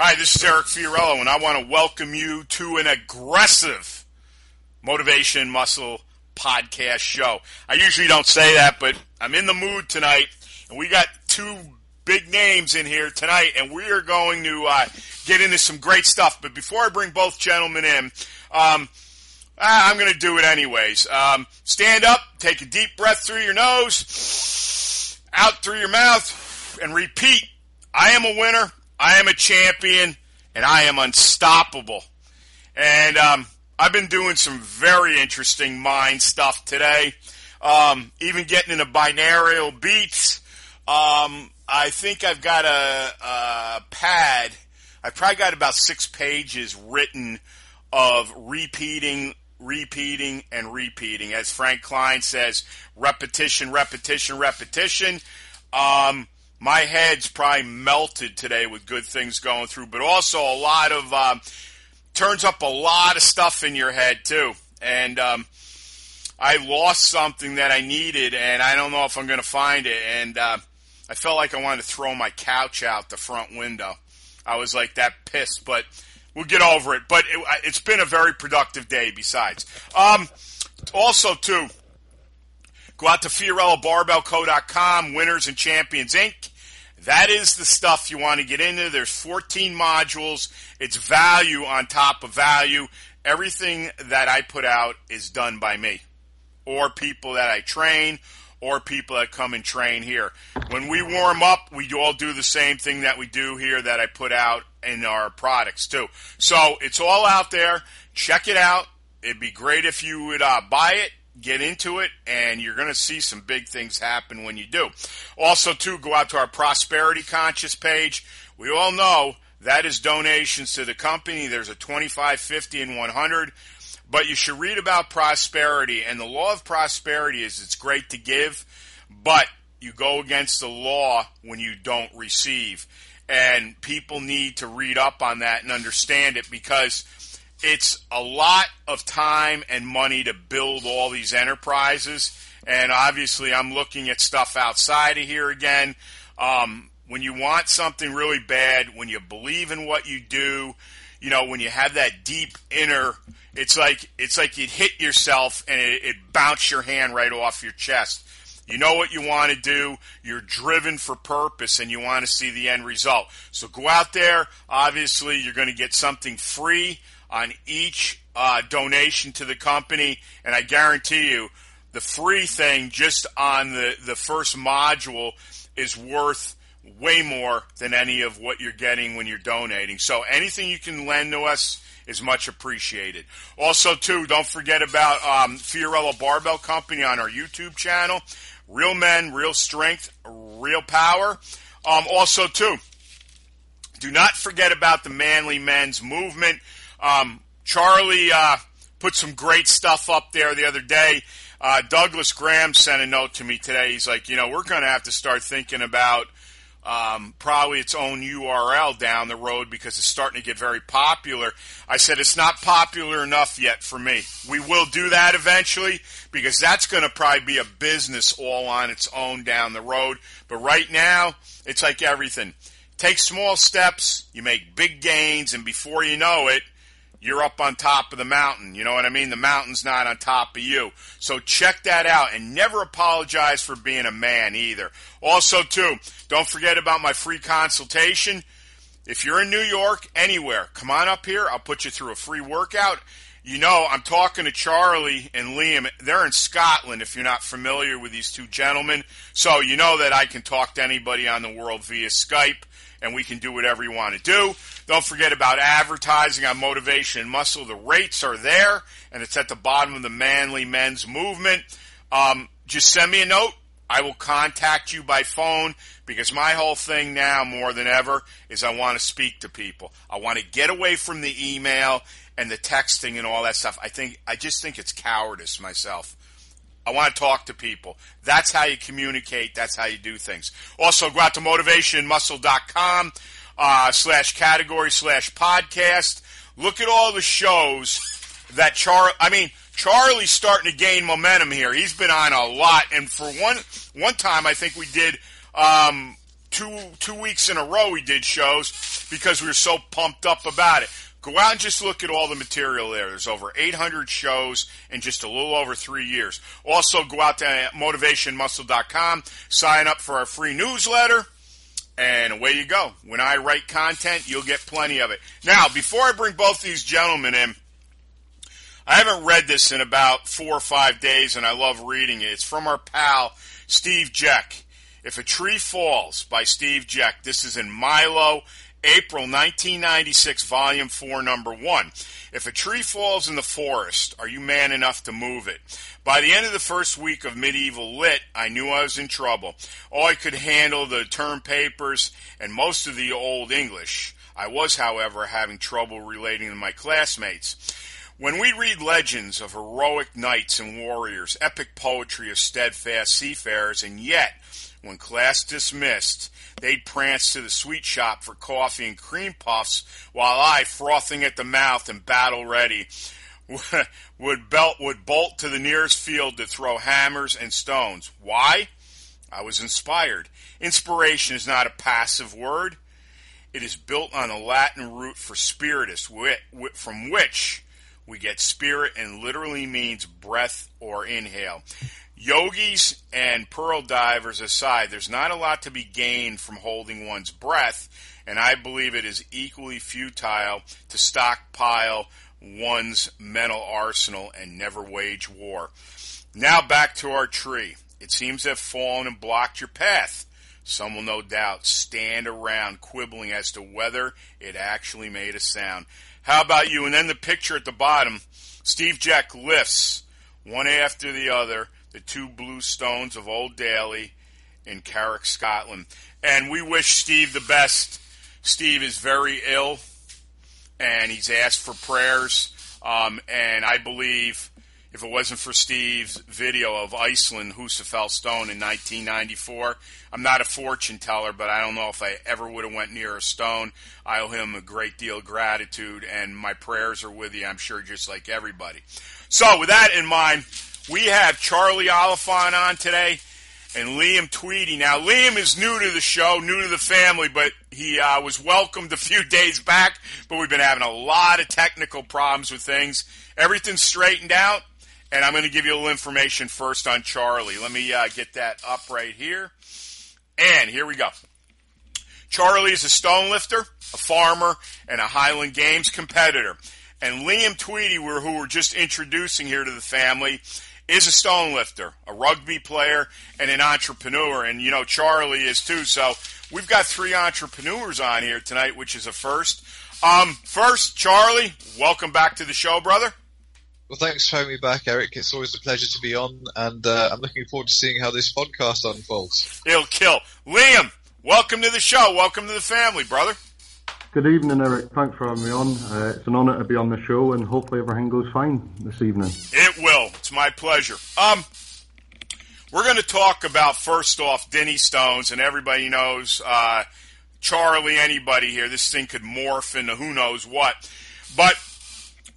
Hi, this is Eric Fiorello, and I want to welcome you to an aggressive Motivation Muscle podcast show. I usually don't say that, but I'm in the mood tonight, and we got two big names in here tonight, and we are going to get into some great stuff. But before I bring both gentlemen in, I'm going to do it anyways. Stand up, take a deep breath through your nose, out through your mouth, and repeat, I am a winner. I am a champion, and I am unstoppable. And I've been doing some very interesting mind stuff today, even getting into binaural beats. I think I've got a pad. I've probably got about 6 pages written of repeating, and repeating. As Frank Klein says, repetition, repetition, repetition. My head's probably melted today with good things going through, but also a lot of, turns up a lot of stuff in your head too. And I lost something that I needed, and I don't know if I'm going to find it. And I felt like I wanted to throw my couch out the front window. I was like that pissed, but we'll get over it. But it's been a very productive day besides. Also too, go out to FiorelloBarbellCo.com, Winners and Champions Inc. That is the stuff you want to get into. There's 14 modules. It's value on top of value. Everything that I put out is done by me or people that I train or people that come and train here. When we warm up, we all do the same thing that we do here that I put out in our products too. So it's all out there. Check it out. It'd be great if you would buy it. Get into it, and you're going to see some big things happen when you do. Also, too, go out to our Prosperity Conscious page. We all know that is donations to the company. There's a $25, $50, and $100. But you should read about prosperity, and the law of prosperity is it's great to give, but you go against the law when you don't receive. And people need to read up on that and understand it because it's a lot of time and money to build all these enterprises, and obviously I'm looking at stuff outside of here again. When you want something really bad, when you believe in what you do, you know, when you have that deep inner, it's like you'd hit yourself and it bounced your hand right off your chest. You know what you want to do. You're driven for purpose, and you want to see the end result. So go out there. Obviously, you're going to get something free on each donation to the company, and I guarantee you the free thing just on the first module is worth way more than any of what you're getting when you're donating. So anything you can lend to us is much appreciated. Also, too, don't forget about Fiorello Barbell Company on our YouTube channel. Real men, real strength, real power. Also, too, do not forget about the Manly Men's Movement. Charlie put some great stuff up there the other day. Douglas Graham sent a note to me today. He's like, you know, we're going to have to start thinking about probably its own URL down the road because it's starting to get very popular. I said, it's not popular enough yet for me. We will do that eventually because that's going to probably be a business all on its own down the road. But right now, it's like everything. Take small steps, you make big gains, and before you know it, you're up on top of the mountain. You know what I mean? The mountain's not on top of you. So check that out, and never apologize for being a man either. Also, too, don't forget about my free consultation. If you're in New York, anywhere, come on up here. I'll put you through a free workout. You know, I'm talking to Charlie and Liam. They're in Scotland, if you're not familiar with these two gentlemen. So you know that I can talk to anybody on the world via Skype, and we can do whatever you want to do. Don't forget about advertising on Motivation and Muscle. The rates are there, and it's at the bottom of the Manly Men's Movement. Just send me a note, I will contact you by phone, because my whole thing now more than ever is I want to speak to people. I want to get away from the email and the texting and all that stuff. I just think it's cowardice myself. I want to talk to people. That's how you communicate. That's how you do things. Also, go out to motivationandmuscle.com /category/podcast. Look at all the shows that Charlie's starting to gain momentum here. He's been on a lot, and for one time, I think we did two weeks in a row we did shows because we were so pumped up about it. Go out and just look at all the material there. There's over 800 shows in just a little over 3 years. Also, go out to motivationmuscle.com, sign up for our free newsletter, and away you go. When I write content, you'll get plenty of it. Now, before I bring both these gentlemen in, I haven't read this in about 4 or 5 days, and I love reading it. It's from our pal, Steve Jack. If a Tree Falls by Steve Jack. This is in Milo, April 1996, Volume 4, Number 1. If a tree falls in the forest, are you man enough to move it? By the end of the first week of Medieval Lit, I knew I was in trouble. All I could handle the term papers and most of the Old English. I was, however, having trouble relating to my classmates. When we read legends of heroic knights and warriors, epic poetry of steadfast seafarers, and yet, when class dismissed, they'd prance to the sweet shop for coffee and cream puffs, while I, frothing at the mouth and battle-ready, would bolt to the nearest field to throw hammers and stones. Why? I was inspired. Inspiration is not a passive word. It is built on a Latin root for spiritus, from which we get spirit, and literally means breath or inhale. Yogis and pearl divers aside, there's not a lot to be gained from holding one's breath, and I believe it is equally futile to stockpile one's mental arsenal and never wage war. Now back to our tree. It seems to have fallen and blocked your path. Some will no doubt stand around quibbling as to whether it actually made a sound. How about you? And then the picture at the bottom, Steve Jack lifts, one after the other, the two blue stones of Old Daly in Carrick, Scotland. And we wish Steve the best. Steve is very ill, and he's asked for prayers. And I believe if it wasn't for Steve's video of Iceland, Husafell Stone in 1994, I'm not a fortune teller, but I don't know if I ever would have went near a stone. I owe him a great deal of gratitude, and my prayers are with you, I'm sure, just like everybody. So with that in mind, we have Charlie Oliphant on today and Liam Tweedy. Now, Liam is new to the show, new to the family, but he was welcomed a few days back, but we've been having a lot of technical problems with things. Everything's straightened out. And I'm going to give you a little information first on Charlie. Let me get that up right here. And here we go. Charlie is a stone lifter, a farmer, and a Highland Games competitor. And Liam Tweedy, who we're just introducing here to the family, is a stone lifter, a rugby player, and an entrepreneur. And, you know, Charlie is too. So we've got three entrepreneurs on here tonight, which is a first. First, Charlie, welcome back to the show, brother. Well, thanks for having me back, Eric. It's always a pleasure to be on, and I'm looking forward to seeing how this podcast unfolds. It'll kill. Liam, welcome to the show. Welcome to the family, brother. Good evening, Eric. Thanks for having me on. It's an honour to be on the show, and hopefully everything goes fine this evening. It will. It's my pleasure. We're going to talk about, first off, Dinnie Stones, and everybody knows Charlie, anybody here. This thing could morph into who knows what. But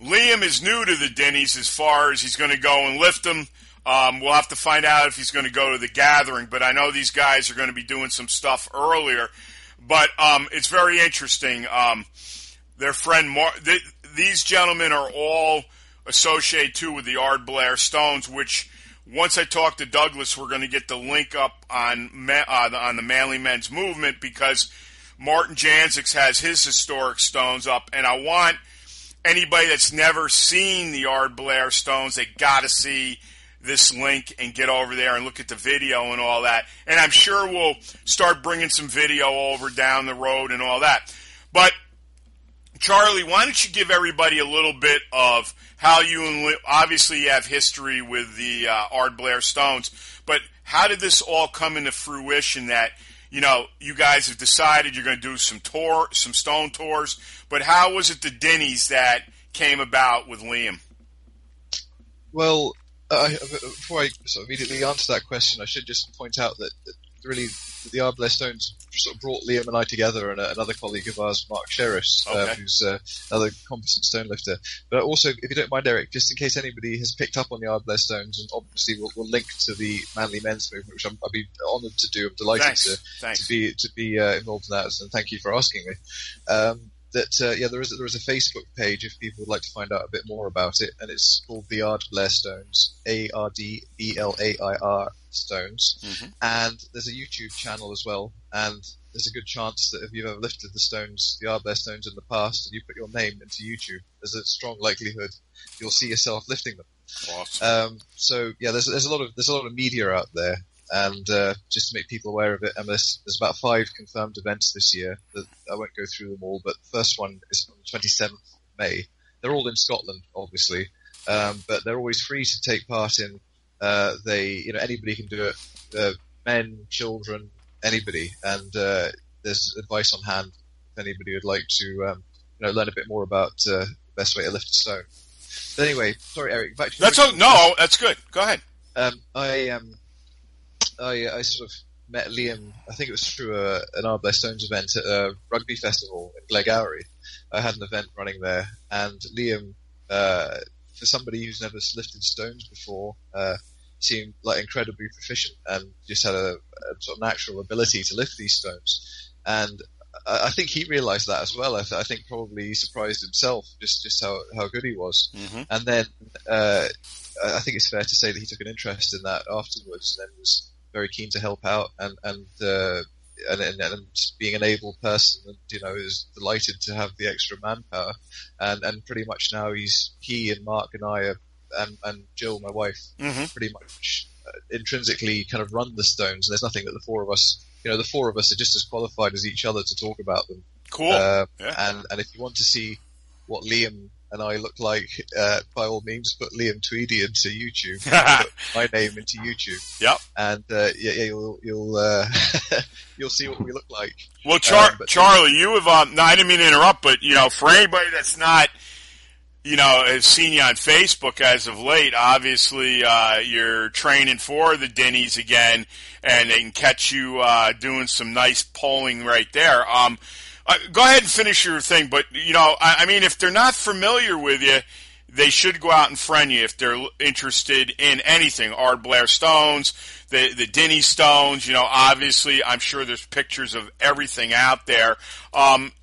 Liam is new to the Dinnies as far as he's going to go and lift them. We'll have to find out if he's going to go to the gathering, but I know these guys are going to be doing some stuff earlier. But it's very interesting. Their friend these gentlemen are all associated, too, with the Ardblair Stones, which once I talk to Douglas, we're going to get the link up on the Manly Men's Movement, because Martin Janzix has his historic stones up, and I want anybody that's never seen the Ardblair Stones, they got to see this link and get over there and look at the video and all that. And I'm sure we'll start bringing some video over down the road and all that. But, Charlie, why don't you give everybody a little bit of how you obviously you have history with the Ardblair Stones, but how did this all come into fruition that, you know, you guys have decided you're going to do some stone tours, but how was it the Dinnies that came about with Liam? Well, before I sort of immediately answer that question, I should just point out that really the Ardblair Stones sort of brought Liam and I together, and another colleague of ours, Mark Sherriss, who's another competent stone lifter. But also, if you don't mind, Eric, just in case anybody has picked up on the Ardblair Stones, and obviously we'll link to the Manly Men's Movement, which I'll be honoured to do. I'm delighted to be involved in that, and thank you for asking me. There is a Facebook page if people would like to find out a bit more about it, and it's called the Ardblair Stones, Ardblair Stones, and there's a YouTube channel as well. And there's a good chance that if you've ever lifted the stones, the Ardblair Stones in the past, and you put your name into YouTube, there's a strong likelihood you'll see yourself lifting them. Awesome. There's a lot of media out there. And just to make people aware of it, there's about 5 confirmed events this year. I won't go through them all, but the first one is on the 27th of May. They're all in Scotland, obviously, but they're always free to take part in. Anybody can do it, men, children, anybody. And there's advice on hand if anybody would like to learn a bit more about the best way to lift a stone. But anyway, sorry, Eric. Back to you. That's good. Go ahead. I sort of met Liam, I think it was through an Ardblair Stones event at a rugby festival in Glengarry. I had an event running there, and Liam, for somebody who's never lifted stones before, seemed like incredibly proficient and just had a sort of natural ability to lift these stones. And I think he realised that as well. I think probably he surprised himself just how good he was. Mm-hmm. And then I think it's fair to say that he took an interest in that afterwards and then was very keen to help out and being an able person, and is delighted to have the extra manpower, and pretty much now he and Mark and I and Jill, my wife, pretty much intrinsically kind of run the stones, and there's nothing that the four of us are just as qualified as each other to talk about them. Cool. And if you want to see what Liam and I look like, by all means, put Liam Tweedy into YouTube. Put my name into YouTube. Yep. And you'll you'll see what we look like. Well, Charlie, you have I didn't mean to interrupt, but for anybody that's not, has seen you on Facebook as of late, obviously you're training for the Dinnies again, and they can catch you doing some nice polling right there. Go ahead and finish your thing, but if they're not familiar with you, they should go out and friend you if they're interested in anything. Ardblair Stones, the Dinnie Stones, obviously, I'm sure there's pictures of everything out there.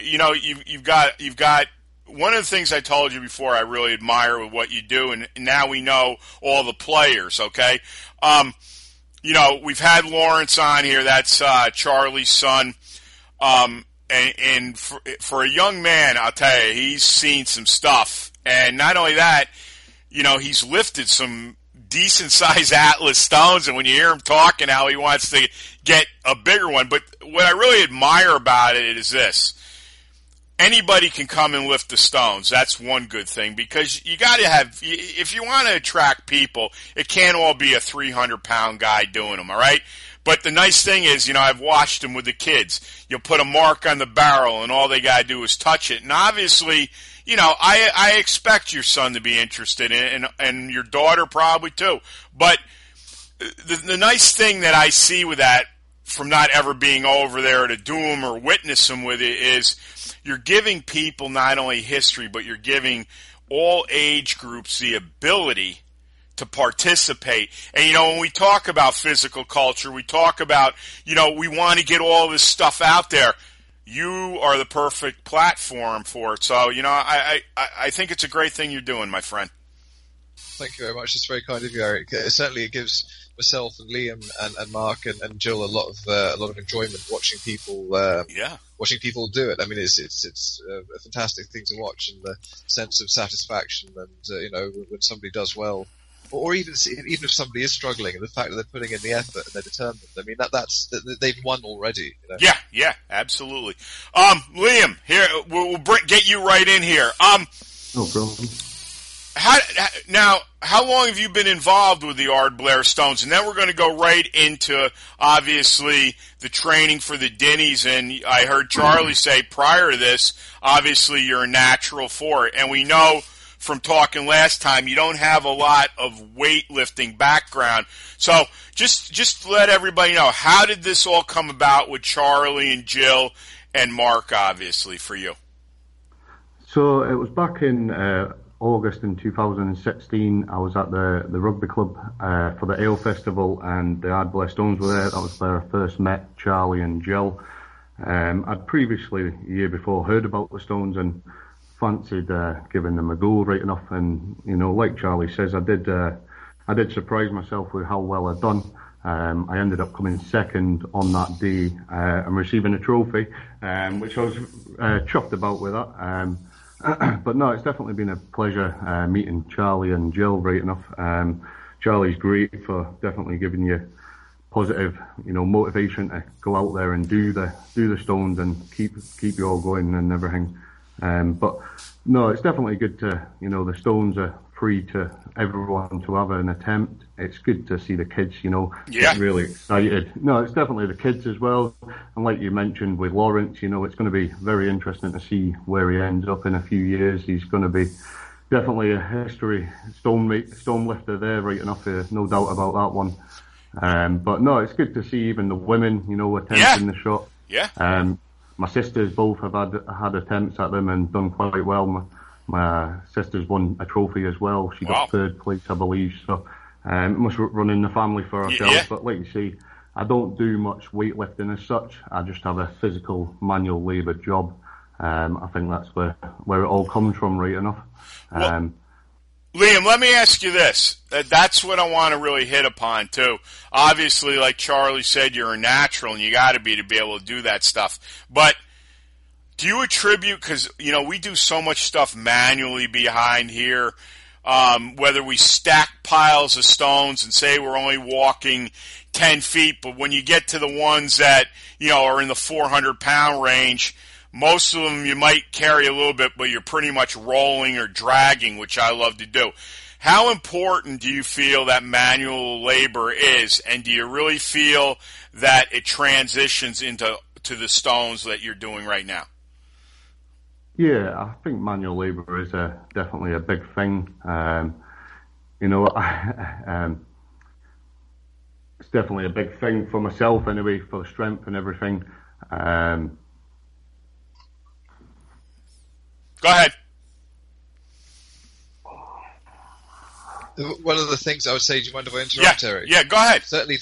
You've got one of the things I told you before I really admire with what you do, and now we know all the players. Okay, we've had Lawrence on here. That's Charlie's son. And for a young man, I'll tell you, he's seen some stuff. And not only that, he's lifted some decent-sized Atlas stones. And when you hear him talking, how he wants to get a bigger one. But what I really admire about it is this. Anybody can come and lift the stones. That's one good thing, because you got to have – if you want to attract people, it can't all be a 300-pound guy doing them, all right? But the nice thing is, I've watched them with the kids. You'll put a mark on the barrel, and all they got to do is touch it. And obviously, I expect your son to be interested in it, and your daughter probably too. But the nice thing that I see with that, from not ever being over there to do them or witness them with it, is you're giving people not only history, but you're giving all age groups the ability to participate. And when we talk about physical culture, we talk about we want to get all this stuff out there. You are the perfect platform for it. So I think it's a great thing you're doing, my friend. Thank you very much. It's very kind of you, Eric. Certainly it gives myself and Liam and Mark and Jill a lot of enjoyment watching people do it. I mean, it's a fantastic thing to watch, and the sense of satisfaction, and when somebody does well, or even if somebody is struggling, and the fact that they're putting in the effort and they're determined. I mean, that's they've won already. Yeah, absolutely. Liam, here we'll get you right in here. No problem. Now, how long have you been involved with the Ardblair Stones? And then we're going to go right into, obviously, the training for the Dinnies. And I heard Charlie say prior to this, obviously, you're a natural for it. And we know from talking last time, you don't have a lot of weightlifting background. So just let everybody know, how did this all come about with Charlie and Jill and Mark, obviously, for you? So it was back in August in 2016. I was at the rugby club for the Ale Festival, and the Ardblair Stones were there. That was where I first met Charlie and Jill. I'd previously, a year before, heard about the Stones and fancied giving them a go right enough. And, you know, like Charlie says, I did surprise myself with how well I'd done. I ended up coming second on that day and receiving a trophy, which I was chuffed about with that. But no, it's definitely been a pleasure meeting Charlie and Jill, right enough. Charlie's great for definitely giving you positive, you know, motivation to go out there and do the Stones and keep you all going and everything. But no, it's definitely good to, you know, the Stones are free to everyone to have an attempt. It's good to see the kids, you know, get really excited. No, it's definitely the kids as well. And like you mentioned with Lawrence, you know, it's going to be very interesting to see where he ends up in a few years. He's going to be definitely a history stone lifter there, right enough. No doubt about that one. But no, it's good to see even the women, you know, attempting the shot. Yeah. My sisters both have had attempts at them and done quite well. My sister's won a trophy as well. She got third place, I believe. So it must run in the family for ourselves. Yeah. But like you see, I don't do much weightlifting as such. I just have a physical manual labour job. I think that's where it all comes from, right enough. Liam, let me ask you this. That's what I want to really hit upon, too. Obviously, like Charlie said, you're a natural, and you got to be able to do that stuff. But do you attribute, because, you know, we do so much stuff manually behind here, whether we stack piles of stones and say we're only walking 10 feet, but when you get to the ones that, you know, are in the 400-pound range, most of them you might carry a little bit, but you're pretty much rolling or dragging, which I love to do. How important do you feel that manual labor is, and do you really feel that it transitions into the stones that you're doing right now? Yeah, I think manual labour is definitely a big thing. You know, it's definitely a big thing for myself anyway, for strength and everything. Go ahead. One of the things I would say, do you mind if I interrupt, Eric? Yeah, go ahead. Certainly,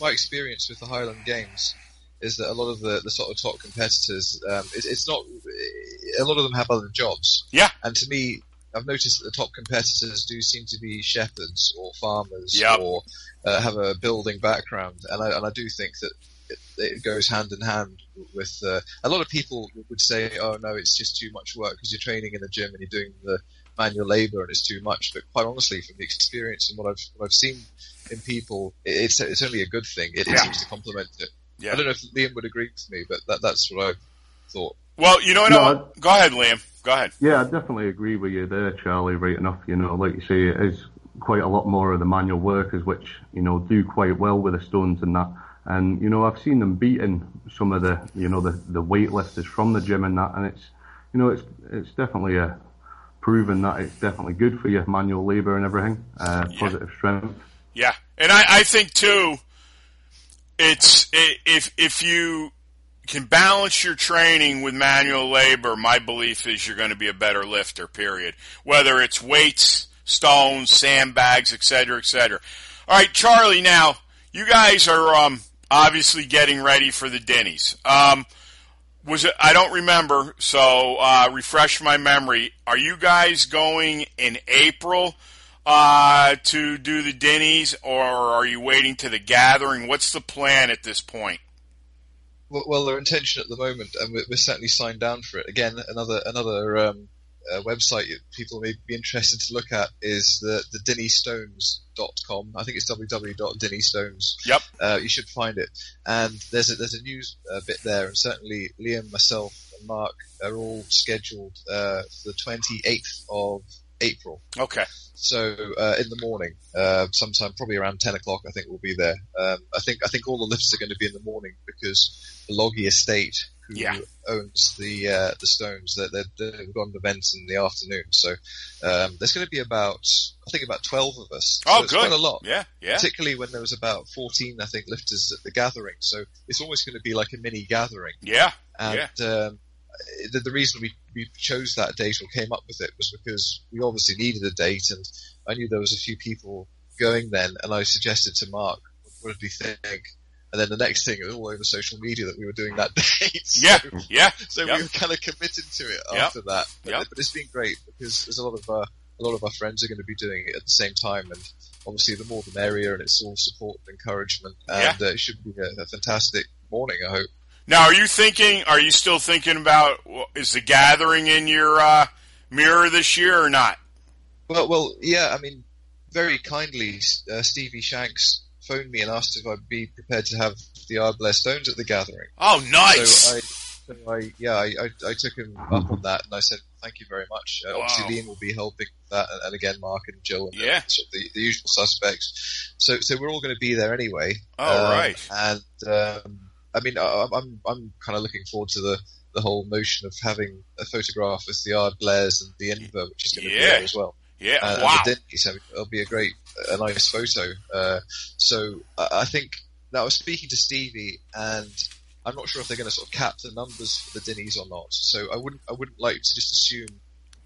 my experience with the Highland Games is that a lot of the sort of top competitors, it's not, a lot of them have other jobs. Yeah. And to me, I've noticed that the top competitors do seem to be shepherds or farmers or have a building background. And I do think that it goes hand in hand with, a lot of people would say, oh no, it's just too much work because you're training in the gym and you're doing the manual labour and it's too much. But quite honestly, from the experience and what I've seen in people, it's only a good thing. It seems to complement it. Yeah. I don't know if Liam would agree with me, but that's what I thought. Well, you know what? No, go ahead, Liam. Go ahead. Yeah, I definitely agree with you there, Charlie, right enough. You know, like you say, it is quite a lot more of the manual workers, which, you know, do quite well with the stones and that. And, you know, I've seen them beating some of the, you know, the weightlifters from the gym and that. And it's, you know, it's definitely proven that it's definitely good for your manual labour and everything, positive strength. Yeah. And I think, too, if you can balance your training with manual labor, my belief is you're going to be a better lifter, period. Whether it's weights, stones, sandbags, et cetera, et cetera. All right, Charlie, now, you guys are obviously getting ready for the Dinnies. I don't remember, so refresh my memory. Are you guys going in April to do the Dinnies, or are you waiting to the gathering? What's the plan at this point? Well, their intention at the moment, and we're certainly signed down for it. Again, another website people may be interested to look at is the dinniestones.com. I think it's www.dinniestones. Yep. You should find it. And there's a news bit there, and certainly Liam, myself, and Mark are all scheduled for the 28th of April. Okay. So in the morning, sometime probably around 10 o'clock, I think we'll be there. I think all the lifts are going to be in the morning because the Loggy Estate, who owns the stones, they've got an event in the afternoon. So there's going to be about 12 of us. So it's quite a lot. Yeah, yeah. Particularly when there was about 14, I think, lifters at the gathering. So it's always going to be like a mini gathering. Yeah, and, yeah. The reason we chose that date or came up with it was because we obviously needed a date, and I knew there was a few people going then, and I suggested to Mark, what did we think? And then the next thing, it was all over social media that we were doing that date. So we were kind of committed to it after that. But it's been great because there's a lot of our friends are going to be doing it at the same time, and obviously the more the merrier, and it's all support and encouragement, and it should be a fantastic morning, I hope. Now, are you still thinking about, is the gathering in your mirror this year or not? Well, yeah, I mean, very kindly, Stevie Shanks phoned me and asked if I'd be prepared to have the Ardblair Stones at the gathering. Oh, nice! So I took him up on that, and I said, thank you very much. Obviously, Liam will be helping with that, and again, Mark and Jill, and the usual suspects. So we're all going to be there anyway. Oh, right. And... I mean, I'm kind of looking forward to the whole notion of having a photograph with the Ardblairs and the Inver, which is going to be there as well. Yeah, wow. And the Dinnie, so it'll be a nice photo. So I think, now I was speaking to Stevie, and I'm not sure if they're going to sort of cap the numbers for the Dinnies or not. So I wouldn't like to just assume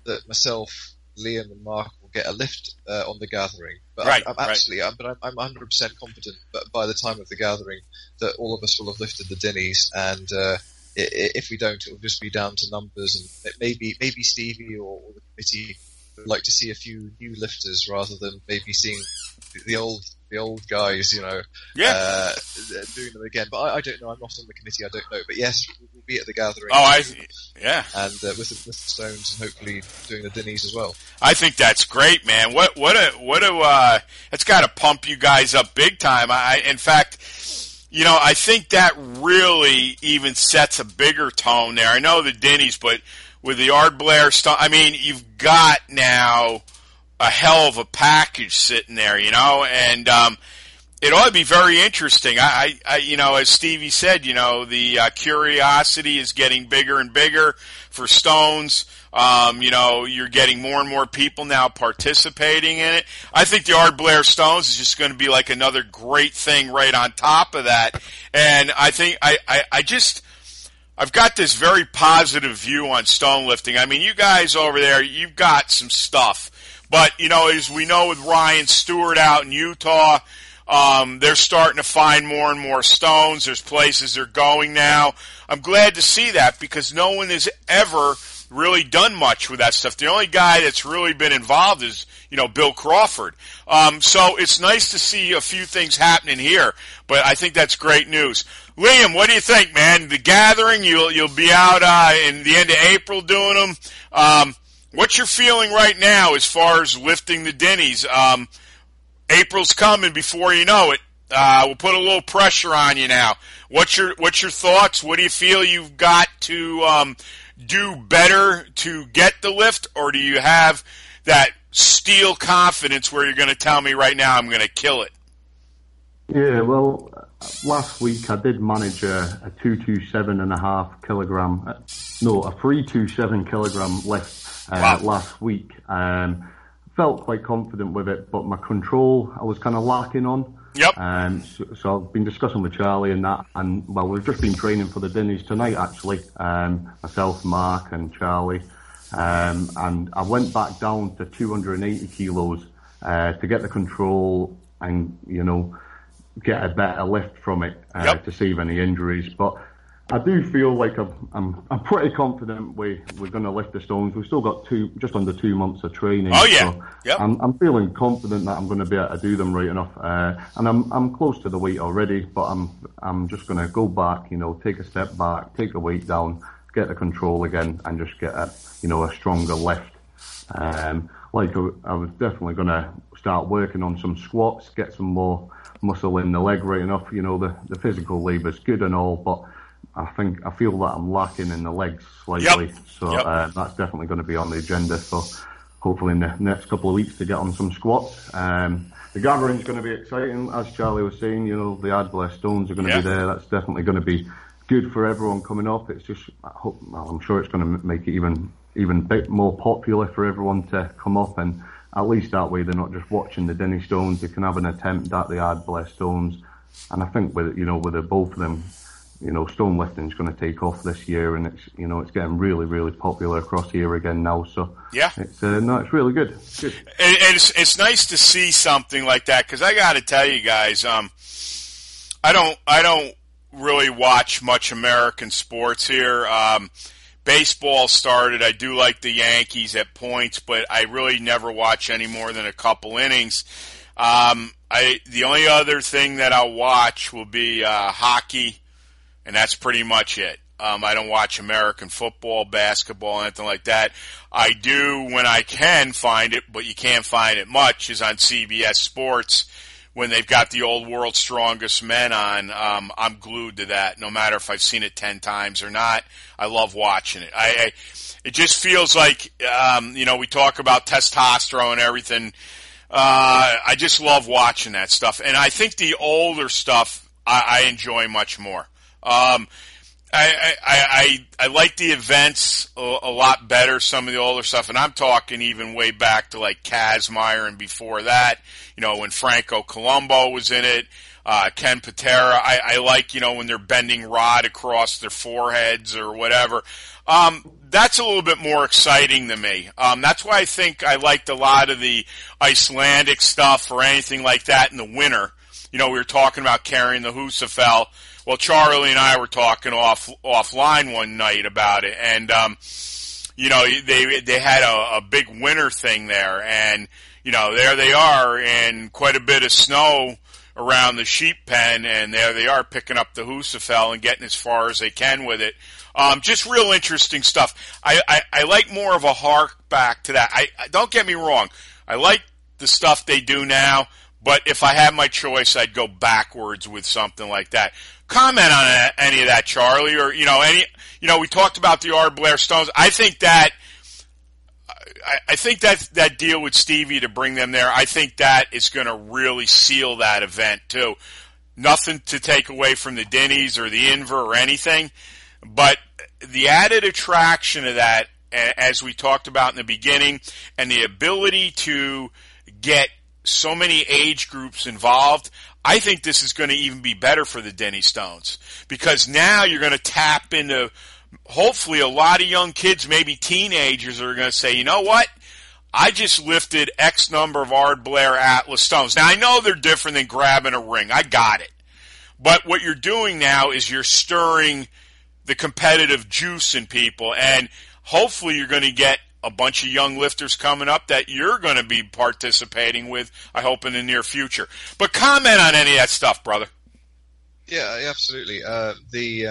that myself, Liam and Mark will get a lift on the gathering, but I'm 100% confident that by the time of the gathering that all of us will have lifted the Dinnies, and if we don't, it will just be down to numbers, and maybe Stevie or the committee would like to see a few new lifters rather than maybe seeing the old guys, doing them again. But I don't know. I'm not on the committee. I don't know. But yes, we'll be at the gathering. And with the stones, and hopefully doing the Dinnies as well. I think that's great, man. What a it's got to pump you guys up big time. I think that really even sets a bigger tone there. I know the Dinnies, but with the Ardblair Stone, I mean, you've got now a hell of a package sitting there, and it ought to be very interesting. I as Stevie said, the curiosity is getting bigger and bigger for stones. You're getting more and more people now participating in it. I think the Ardblair Stones is just going to be like another great thing right on top of that. And I think I've got this very positive view on stone lifting. I mean, you guys over there, you've got some stuff. But, as we know with Ryan Stewart out in Utah, they're starting to find more and more stones. There's places they're going now. I'm glad to see that because no one has ever really done much with that stuff. The only guy that's really been involved is, Bill Crawford. So it's nice to see a few things happening here, but I think that's great news. Liam, what do you think, man? The gathering, you'll be out in the end of April doing them. What's your feeling right now as far as lifting the Dinnies? April's coming before you know it. We'll put a little pressure on you now. What's your thoughts? What do you feel you've got to do better to get the lift, or do you have that steel confidence where you're going to tell me right now I'm going to kill it? Yeah, well, last week I did manage a 327 kilogram lift. Last week. Felt quite confident with it, but my control I was kind of lacking on. Yep. So I've been discussing with Charlie and that, and well, we've just been training for the Dinnies tonight actually. Myself, Mark, and Charlie. And I went back down to 280 kilos to get the control and get a better lift from it to save any injuries, but. I do feel like I'm pretty confident we're going to lift the stones. We've still got just under 2 months of training. Oh yeah, so yep. I'm feeling confident that I'm going to be able to do them right enough. And I'm close to the weight already, but I'm just going to go back, take a step back, take the weight down, get the control again, and just get a stronger lift. I was definitely going to start working on some squats, get some more muscle in the leg right enough. The physical labour's good and all, but. I feel that I'm lacking in the legs slightly, so that's definitely going to be on the agenda. So hopefully in the next couple of weeks to get on some squats. The gathering's going to be exciting, as Charlie was saying. You know, the Ardblair Stones are going to be there. That's definitely going to be good for everyone coming up. It's just, I'm sure it's going to make it even bit more popular for everyone to come up, and at least that way they're not just watching the Dinnie Stones. They can have an attempt at the Ardblair Stones. And I think with both of them, you know, stone lifting's going to take off this year, and it's, you know, it's getting really, really popular across here again now. So yeah, it's really good. It's good. And it's nice to see something like that, because I got to tell you guys, I don't really watch much American sports here. Baseball started. I do like the Yankees at points, but I really never watch any more than a couple innings. The only other thing that I'll watch will be hockey. And that's pretty much it. I don't watch American football, basketball, anything like that. I do, when I can find it, but you can't find it much, is on CBS Sports when they've got the old World's Strongest Men on. I'm glued to that, no matter if I've seen it 10 times or not. I love watching it. It just feels like, you know, we talk about testosterone and everything. I just love watching that stuff. And I think the older stuff I enjoy much more. I like the events a lot better, some of the older stuff, and I'm talking even way back to like Kazmaier and before that, you know, when Franco Colombo was in it, Ken Patera. I like, you know, when they're bending rod across their foreheads or whatever. That's a little bit more exciting to me. That's why I think I liked a lot of the Icelandic stuff or anything like that in the winter. You know, we were talking about carrying the Husafell. Well, Charlie and I were talking offline one night about it, and you know, they had a big winter thing there, and you know, there they are in quite a bit of snow around the sheep pen, and there they are picking up the Husafell and getting as far as they can with it. Just real interesting stuff. I like more of a hark back to that. I don't get me wrong, I like the stuff they do now, but if I had my choice, I'd go backwards with something like that. Comment on any of that, Charlie, or, you know, any, you know, we talked about the Ardblair Stones. I think that deal with Stevie to bring them there, I think that is going to really seal that event too. Nothing to take away from the Dinnies or the Inver or anything, but the added attraction of that, as we talked about in the beginning, and the ability to get so many age groups involved, I think this is going to even be better for the Dinnie Stones, because now you're going to tap into hopefully a lot of young kids, maybe teenagers, are going to say, you know what, I just lifted X number of Ardblair Atlas stones. Now, I know they're different than grabbing a ring. I got it. But what you're doing now is you're stirring the competitive juice in people, and hopefully you're going to get a bunch of young lifters coming up that you're going to be participating with, I hope, in the near future. But comment on any of that stuff, brother. Yeah, absolutely. It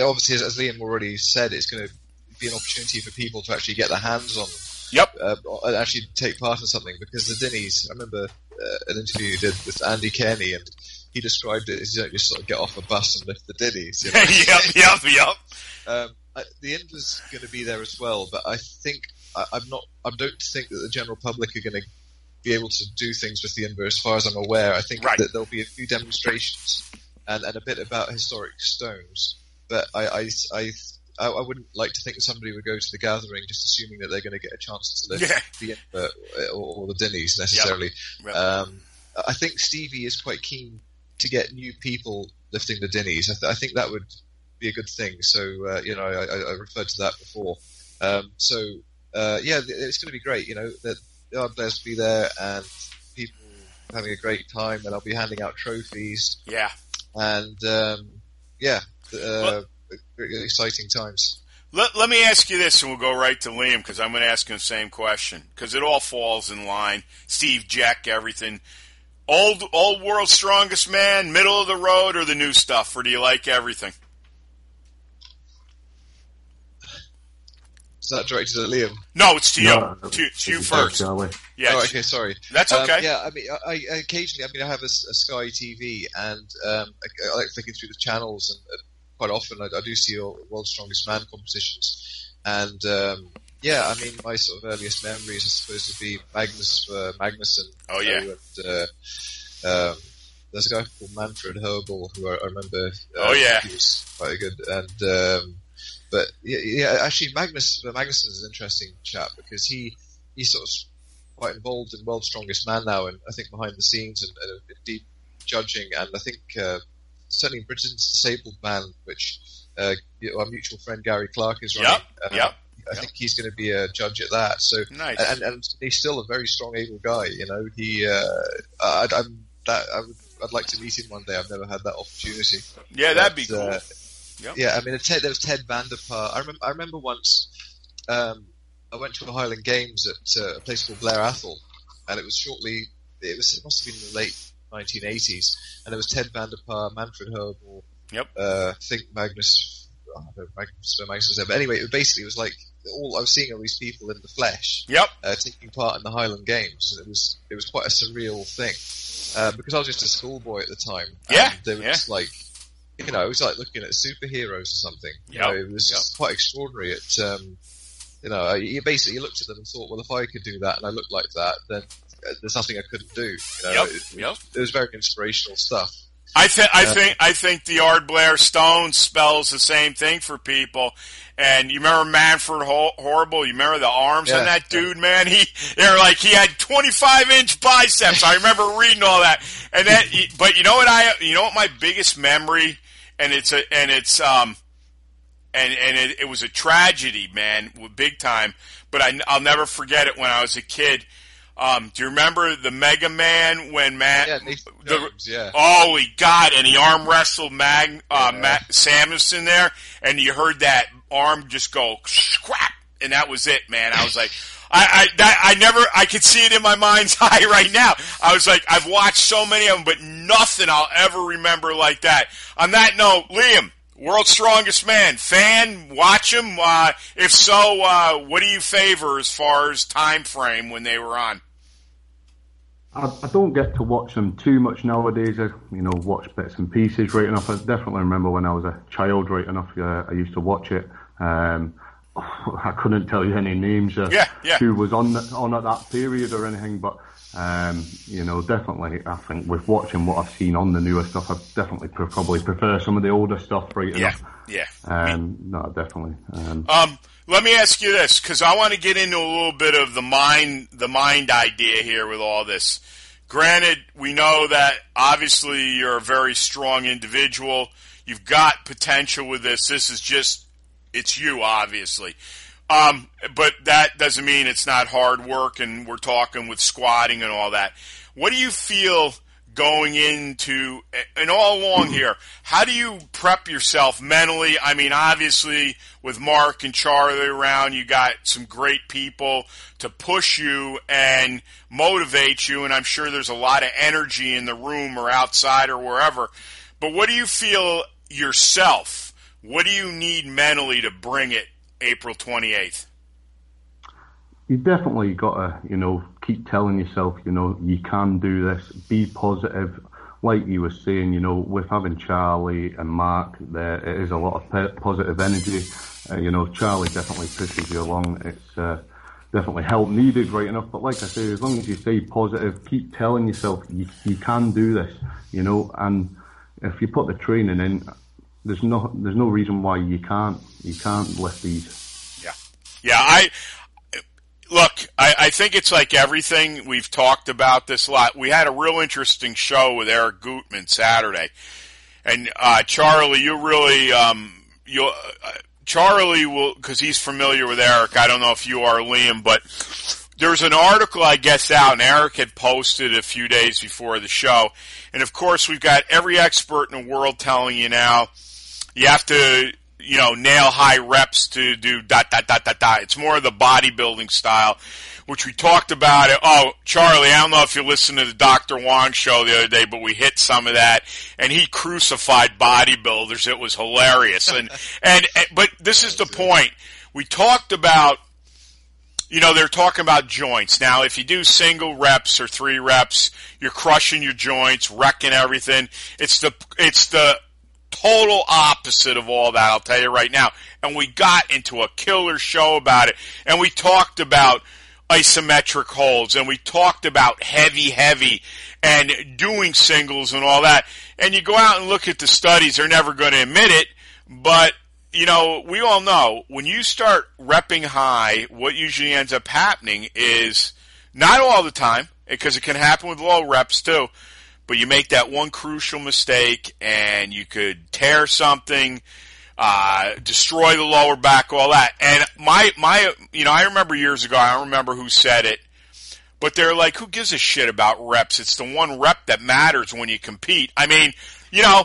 obviously, as Liam already said, it's going to be an opportunity for people to actually get their hands on them. Yep. And actually take part in something, because the Dinnies, I remember an interview you did with Andy Kenny, and he described it as you don't just sort of get off a bus and lift the Dinnies. You know? Yep. The Inver's going to be there as well, but I think I don't think that the general public are going to be able to do things with the Inver, as far as I'm aware. I think that there'll be a few demonstrations and a bit about historic stones, but I wouldn't like to think that somebody would go to the gathering just assuming that they're going to get a chance to lift the Inver or the Dinnies necessarily. Yep. I think Stevie is quite keen to get new people lifting the Dinnies. I think that would be a good thing. So you know, I referred to that before. It's going to be great. You know, that the Ardblairs will be there, and people having a great time, and I'll be handing out trophies. Yeah, and exciting times. Let me ask you this, and we'll go right to Liam, because I'm going to ask him the same question, because it all falls in line. Steve Jack, everything. Old World's Strongest Man, middle of the road, or the new stuff, or do you like everything? Is that directed at Liam? No, it's to you. To you first. Yeah. Oh, okay, sorry. That's okay. Yeah, I mean, I occasionally, I have a Sky TV, and I like flicking through the channels, and quite often I do see World's Strongest Man competitions, and Yeah, I mean, my sort of earliest memories are supposed to be Magnússon. Oh yeah. There's a guy called Manfred Herbal who I remember. Oh yeah, he was quite good. And but yeah, actually, Magnússon is an interesting chap because he's sort of quite involved in World's Strongest Man now, and I think behind the scenes and deep judging, and I think certainly Britain's Disabled Man, which our mutual friend Gary Clark is running. Yep. I think he's going to be a judge at that. So nice. And he's still a very strong, able guy. You know, I'd like to meet him one day. I've never had that opportunity. Yeah, that'd be cool. Yep. Yeah, I mean, there was Ted Van der Pa. I remember once I went to the Highland Games at a place called Blair Athol, and it must have been in the late 1980s, and there was Ted Van der Pa, Manfred Herbal, I think Magnús. I don't know if Magnús was there, but anyway, it was like all I was seeing all these people in the flesh, taking part in the Highland Games. And it was quite a surreal thing because I was just a schoolboy at the time. Yeah, and they were just like, you know, it was like looking at superheroes or something. Yeah, you know, it was quite extraordinary. It, you know, you basically looked at them and thought, well, if I could do that and I looked like that, then there's nothing I couldn't do. You know, it was very inspirational stuff. I think the Ardblair Stones spells the same thing for people. And you remember Manfred Horrible? You remember the arms on that dude, man? They're like, he had 25-inch biceps. I remember reading all that. And then, but you know what? My biggest memory, and it was a tragedy, man, big time. But I'll never forget it when I was a kid. Do you remember the Mega Man when he arm wrestled Samuelson there, and you heard that arm just go scrap, and that was it, man. I was like, I could see it in my mind's eye right now. I was like, I've watched so many of them, but nothing I'll ever remember like that. On that note, Liam, World's Strongest Man, fan, watch him. If so, what do you favor as far as time frame when they were on? I don't get to watch them too much nowadays. I, you know, watch bits and pieces right enough. I definitely remember when I was a child right enough, I used to watch it. I couldn't tell you any names who was on at that period or anything, but you know, definitely I think with watching what I've seen on the newer stuff, I definitely probably prefer some of the older stuff right enough. Yeah, yeah. No, definitely. Let me ask you this, because I want to get into a little bit of the mind idea here with all this. Granted, we know that obviously you're a very strong individual. You've got potential with this. This is just, it's you, obviously. But that doesn't mean it's not hard work, and we're talking with squatting and all that. What do you feel going into, and all along here, how do you prep yourself mentally? I mean, obviously, with Mark and Charlie around, you got some great people to push you and motivate you, and I'm sure there's a lot of energy in the room or outside or wherever. But what do you feel yourself? What do you need mentally to bring it April 28th? You definitely got to, you know, keep telling yourself, you know, you can do this, be positive. Like you were saying, you know, with having Charlie and Mark there, it is a lot of positive energy. You know, Charlie definitely pushes you along. It's definitely help needed right enough. But like I say, as long as you stay positive, keep telling yourself you can do this, you know, and if you put the training in, there's no reason why you can't lift these. I think it's like everything. We've talked about this a lot. We had a real interesting show with Eric Gutman Saturday, and Charlie, you really Charlie will, because he's familiar with Eric. I don't know if you are, Liam, but there's an article, I guess, out, and Eric had posted a few days before the show. And of course, we've got every expert in the world telling you now, you have to, you know, nail high reps to do ... It's more of the bodybuilding style, which we talked about. Oh, Charlie, I don't know if you listened to the Dr. Wong show the other day, but we hit some of that, and he crucified bodybuilders. It was hilarious. But this is the point. We talked about, you know, they're talking about joints. Now, if you do single reps or three reps, you're crushing your joints, wrecking everything. It's the total opposite of all that, I'll tell you right now. And we got into a killer show about it. And we talked about isometric holds, and we talked about heavy, and doing singles and all that. And you go out and look at the studies, they're never going to admit it, but, you know, we all know when you start repping high, what usually ends up happening is, not all the time, because it can happen with low reps too, but you make that one crucial mistake and you could tear something, destroy the lower back, all that. And my, you know, I remember years ago, I don't remember who said it, but they're like, who gives a shit about reps? It's the one rep that matters when you compete. I mean, you know,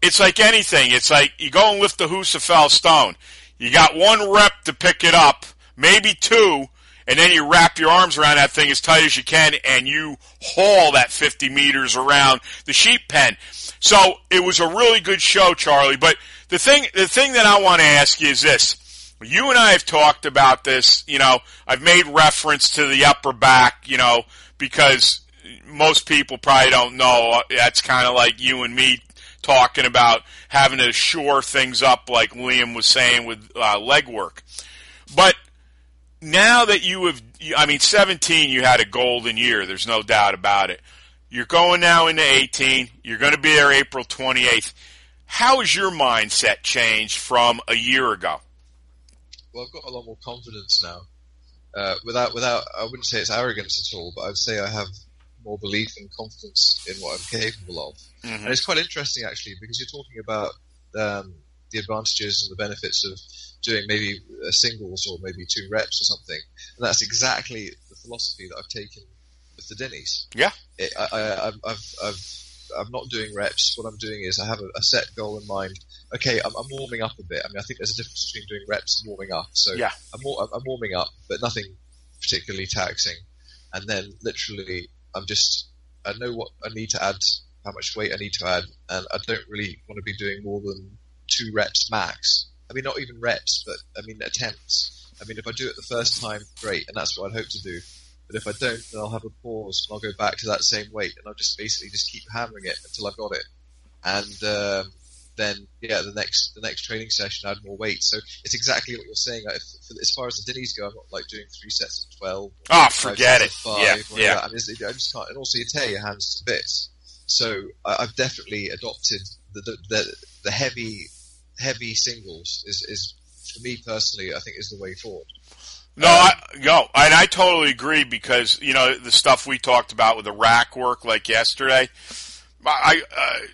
it's like anything. It's like you go and lift the Husafell Stone. You got one rep to pick it up, maybe two, and then you wrap your arms around that thing as tight as you can, and you haul that 50 meters around the sheep pen. So it was a really good show, Charlie. But the thing that I want to ask you is this. You and I have talked about this, you know, I've made reference to the upper back, you know, because most people probably don't know. That's kind of like you and me talking about having to shore things up, like Liam was saying with leg work. But now that you have, I mean, 17, you had a golden year. There's no doubt about it. You're going now into 18. You're going to be there April 28th. How has your mindset changed from a year ago? Well, I've got a lot more confidence now. Without, I wouldn't say it's arrogance at all, but I'd say I have more belief and confidence in what I'm capable of. Mm-hmm. And it's quite interesting, actually, because you're talking about the advantages and the benefits of doing maybe a singles or maybe two reps or something. And that's exactly the philosophy that I've taken with the Dinnies. Yeah. I'm not doing reps. What I'm doing is I have a set goal in mind. Okay, I'm warming up a bit. I mean, I think there's a difference between doing reps and warming up. So yeah. I'm warming up, but nothing particularly taxing. And then literally I know what I need to add, how much weight I need to add, and I don't really want to be doing more than two reps max. I mean, not even reps, but I mean attempts. I mean, if I do it the first time, great, and that's what I'd hope to do. But if I don't, then I'll have a pause and I'll go back to that same weight, and I'll just basically just keep hammering it until I've got it. And the next training session, add more weight. So it's exactly what you're saying. As far as the Dinnies go, I'm not like doing 3 sets of 12. Oh, forget it. 5, yeah. I mean, I just can't. And also, you tear your hands to bits. So I've definitely adopted the heavy singles is for me personally, I think, is the way forward. And I totally agree, because, you know, the stuff we talked about with the rack work, like yesterday,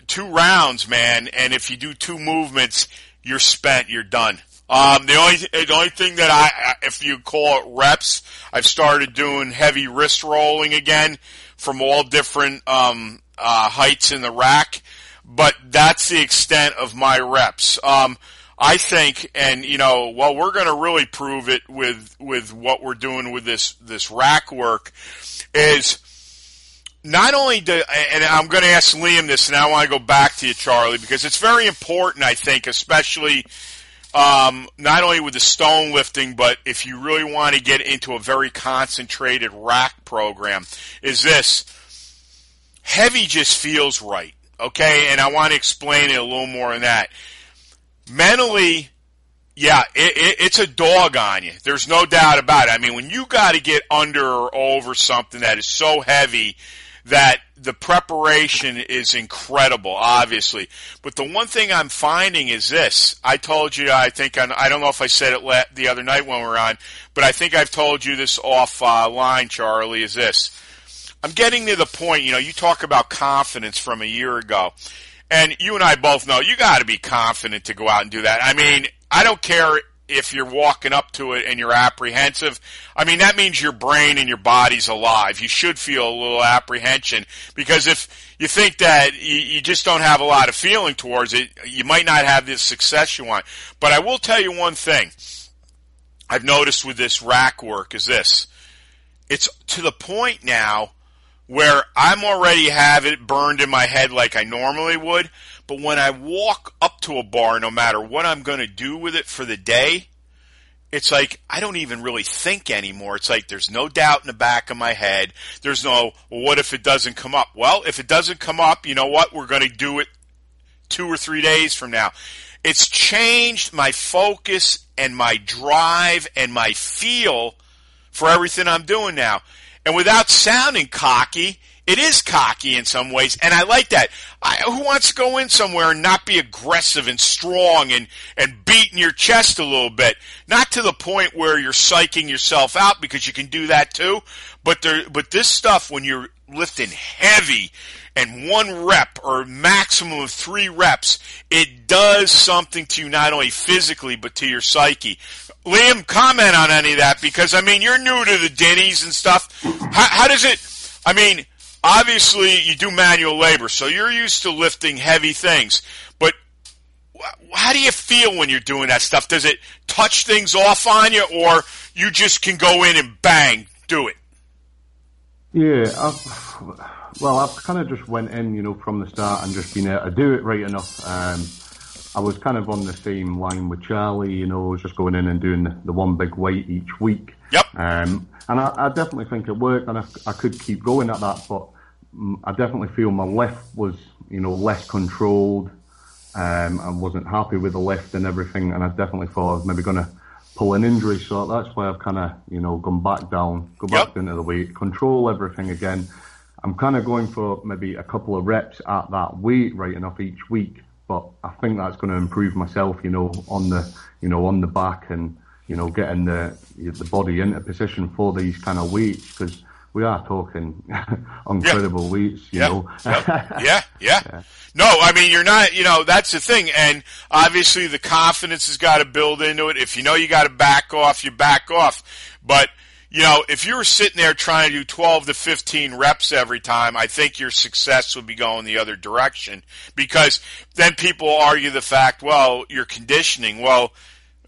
2 rounds, man, and if you do 2 movements, you're spent, you're done. The only thing that if you call it reps, I've started doing heavy wrist rolling again from all different heights in the rack, but that's the extent of my reps. I think, and you know, well, we're going to really prove it with what we're doing with this rack work, is not only and I'm going to ask Liam this, and I want to go back to you, Charlie, because it's very important, I think, especially not only with the stone lifting, but if you really want to get into a very concentrated rack program, is this heavy just feels right, okay? And I want to explain it a little more on that. Mentally, yeah, it's a dog on you. There's no doubt about it. I mean, when you got to get under or over something that is so heavy that the preparation is incredible, obviously. But the one thing I'm finding is this. I told you, I think, I don't know if I said it the other night when we were on, but I think I've told you this offline, Charlie, is this. I'm getting to the point, you know, you talk about confidence from a year ago. And you and I both know you got to be confident to go out and do that. I mean, I don't care if you're walking up to it and you're apprehensive. I mean, that means your brain and your body's alive. You should feel a little apprehension, because if you think that you just don't have a lot of feeling towards it, you might not have the success you want. But I will tell you one thing I've noticed with this rack work is this. It's to the point now where I'm already have it burned in my head like I normally would, but when I walk up to a bar, no matter what I'm going to do with it for the day, it's like I don't even really think anymore. It's like there's no doubt in the back of my head. There's no, well, what if it doesn't come up? Well, if it doesn't come up, you know what? We're going to do it 2 or 3 days from now. It's changed my focus and my drive and my feel for everything I'm doing now. And without sounding cocky, it is cocky in some ways, and I like that. Who wants to go in somewhere and not be aggressive and strong and beating your chest a little bit? Not to the point where you're psyching yourself out, because you can do that too, but this stuff, when you're lifting heavy and 1 rep or maximum of 3 reps, it does something to you, not only physically but to your psyche. Liam, comment on any of that, because, I mean, you're new to the Dinnies and stuff. How does it, I mean... Obviously, you do manual labor, so you're used to lifting heavy things. But how do you feel when you're doing that stuff? Does it touch things off on you, or you just can go in and bang, do it? Yeah, I've kind of just went in, from the start and just been able to do it right enough. I was kind of on the same line with Charlie, I was just going in and doing the one big weight each week. Yep. And I definitely think it worked, and I could keep going at that, but I definitely feel my lift was, less controlled. I wasn't happy with the lift and everything, and I definitely thought I was maybe going to pull an injury, so that's why I've kind of, gone back down, back into the weight, control everything again. I'm kind of going for maybe a couple of reps at that weight right enough each week, but I think that's going to improve myself, on the back and, getting the body into position for these kind of weights, because we are talking incredible weights, you know. Yeah. No, I mean, you're not, that's the thing. And obviously the confidence has got to build into it. If you got to back off, you back off. But, if you were sitting there trying to do 12 to 15 reps every time, I think your success would be going the other direction, because then people argue the fact, well, you're conditioning. Well,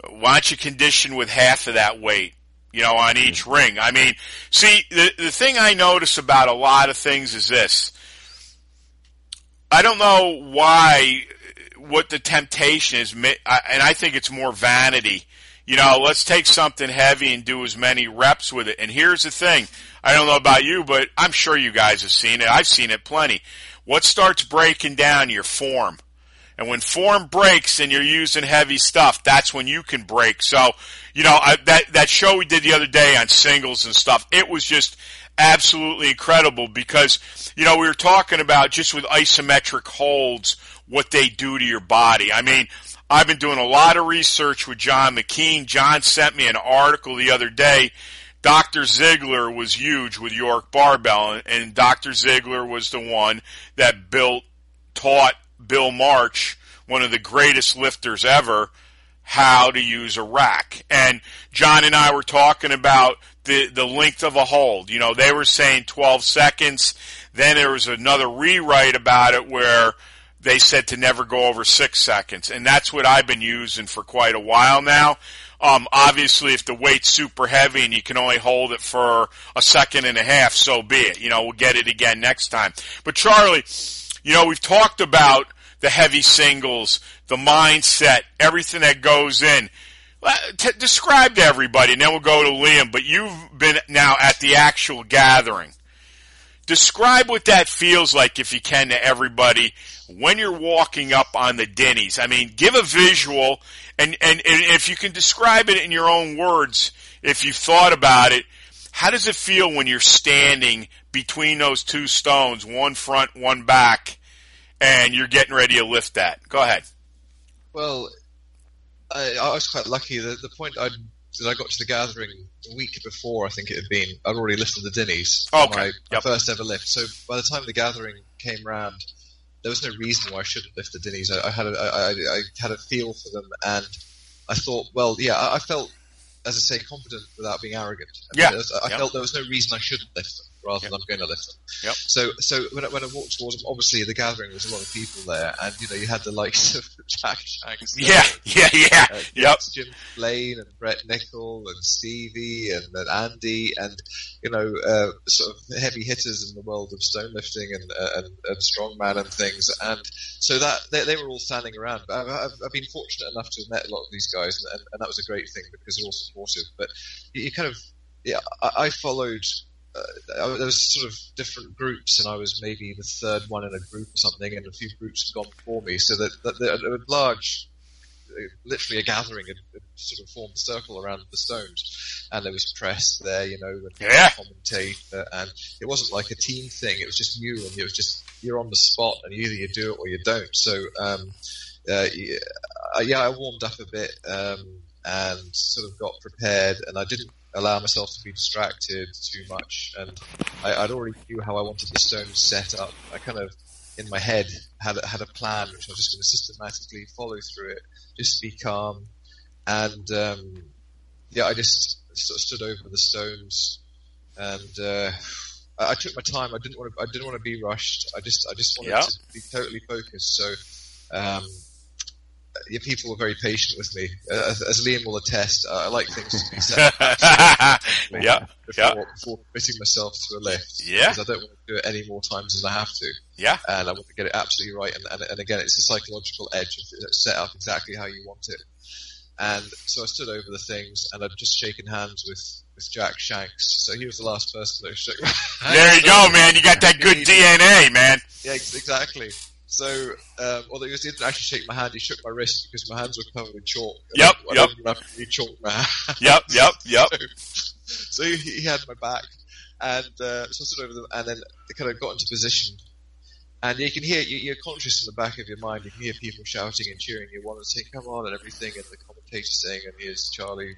why don't you condition with half of that weight, on each ring? I mean, see, the thing I notice about a lot of things is this. I don't know what the temptation is, and I think it's more vanity. Let's take something heavy and do as many reps with it. And here's the thing. I don't know about you, but I'm sure you guys have seen it. I've seen it plenty. What starts breaking down? Your form. And when form breaks and you're using heavy stuff, that's when you can break. So, that show we did the other day on singles and stuff, it was just absolutely incredible, because, we were talking about just with isometric holds, what they do to your body. I mean, I've been doing a lot of research with John McKean. John sent me an article the other day. Dr. Ziegler was huge with York Barbell, and Dr. Ziegler was the one that taught Bill March, one of the greatest lifters ever, how to use a rack. And John and I were talking about the length of a hold. They were saying 12 seconds. Then there was another rewrite about it where they said to never go over 6 seconds. And that's what I've been using for quite a while now. Obviously, if the weight's super heavy and you can only hold it for a second and a half, so be it. We'll get it again next time. But Charlie... we've talked about the heavy singles, the mindset, everything that goes in. Describe to everybody, and then we'll go to Liam, but you've been now at the actual gathering. Describe what that feels like, if you can, to everybody when you're walking up on the Dinnies. I mean, give a visual, and if you can describe it in your own words, if you've thought about it, how does it feel when you're standing between those two stones, one front, one back, and you're getting ready to lift that? Go ahead. Well, I was quite lucky. The point that I got to the gathering the week before, I think it had been, I'd already lifted the Dinnies. Okay. My first ever lift. So by the time the gathering came round, there was no reason why I shouldn't lift the Dinnies. I had a feel for them, and I thought, I felt, as I say, confident without being arrogant. I felt there was no reason I shouldn't lift them, rather than I'm going to lift them. Yep. So when I walked towards them, obviously the gathering, there was a lot of people there, and you had the likes of Jack Shanks. Jim Blaine and Brett Nickel and Stevie and Andy, and sort of heavy hitters in the world of stone lifting and strongman and things. And so that they were all standing around. I've been fortunate enough to have met a lot of these guys, and that was a great thing, because they're all supportive. But you kind of, I followed there was sort of different groups, and I was maybe the third one in a group or something, and a few groups had gone before me, so that a large, literally a gathering had sort of formed a circle around the stones, and there was press there, you know, and commentator, and it wasn't like a team thing, it was just you, and it was just, you're on the spot, and either you do it or you don't, so I warmed up a bit, and sort of got prepared, and I didn't allow myself to be distracted too much, and I'd already knew how I wanted the stones set up. I kind of, in my head, had a plan, which I was just going to systematically follow through it, just be calm, and I just sort of stood over the stones, and I took my time. I didn't want to be rushed. I just wanted to be totally focused. So your people were very patient with me, as Liam will attest. I like things to be set up before committing myself to a lift. Yeah, because I don't want to do it any more times than I have to. Yeah, and I want to get it absolutely right. And again, it's a psychological edge. It's set up exactly how you want it. And so I stood over the things, and I'd just shaken hands with Jack Shanks. So he was the last person that shook my hand. There you go, man. You got that good DNA, man. Yeah, exactly. So, although he didn't actually shake my hand, he shook my wrist because my hands were covered in chalk. He chalked my hand. Yep. So he had my back, and so I stood over them, and then I kind of got into position. And you can hear, you're conscious in the back of your mind, you can hear people shouting and cheering you on and saying, come on, and everything, and the commentator saying, and here's Charlie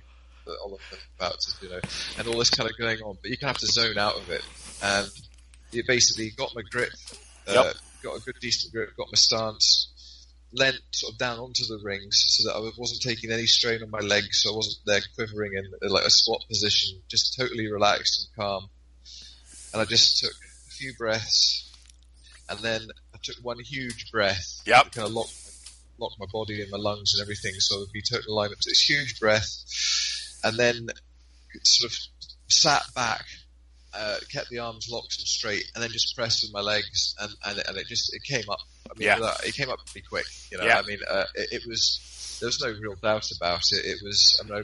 Oliphant about to, you know, and all this kind of going on. But you kind of have to zone out of it. And you basically got my grip. Got a good, decent grip, got my stance, leant sort of down onto the rings so that I wasn't taking any strain on my legs, so I wasn't there quivering in like a squat position, just totally relaxed and calm. And I just took a few breaths, and then I took one huge breath. Yep. To kind of lock my body and my lungs and everything, so it would be total alignment. So this huge breath, and then sort of sat back. Kept the arms locked and straight, and then just pressed with my legs, and it came up. I mean, it came up pretty quick. You know, I mean, it was, there was no real doubt about it. It was, I mean,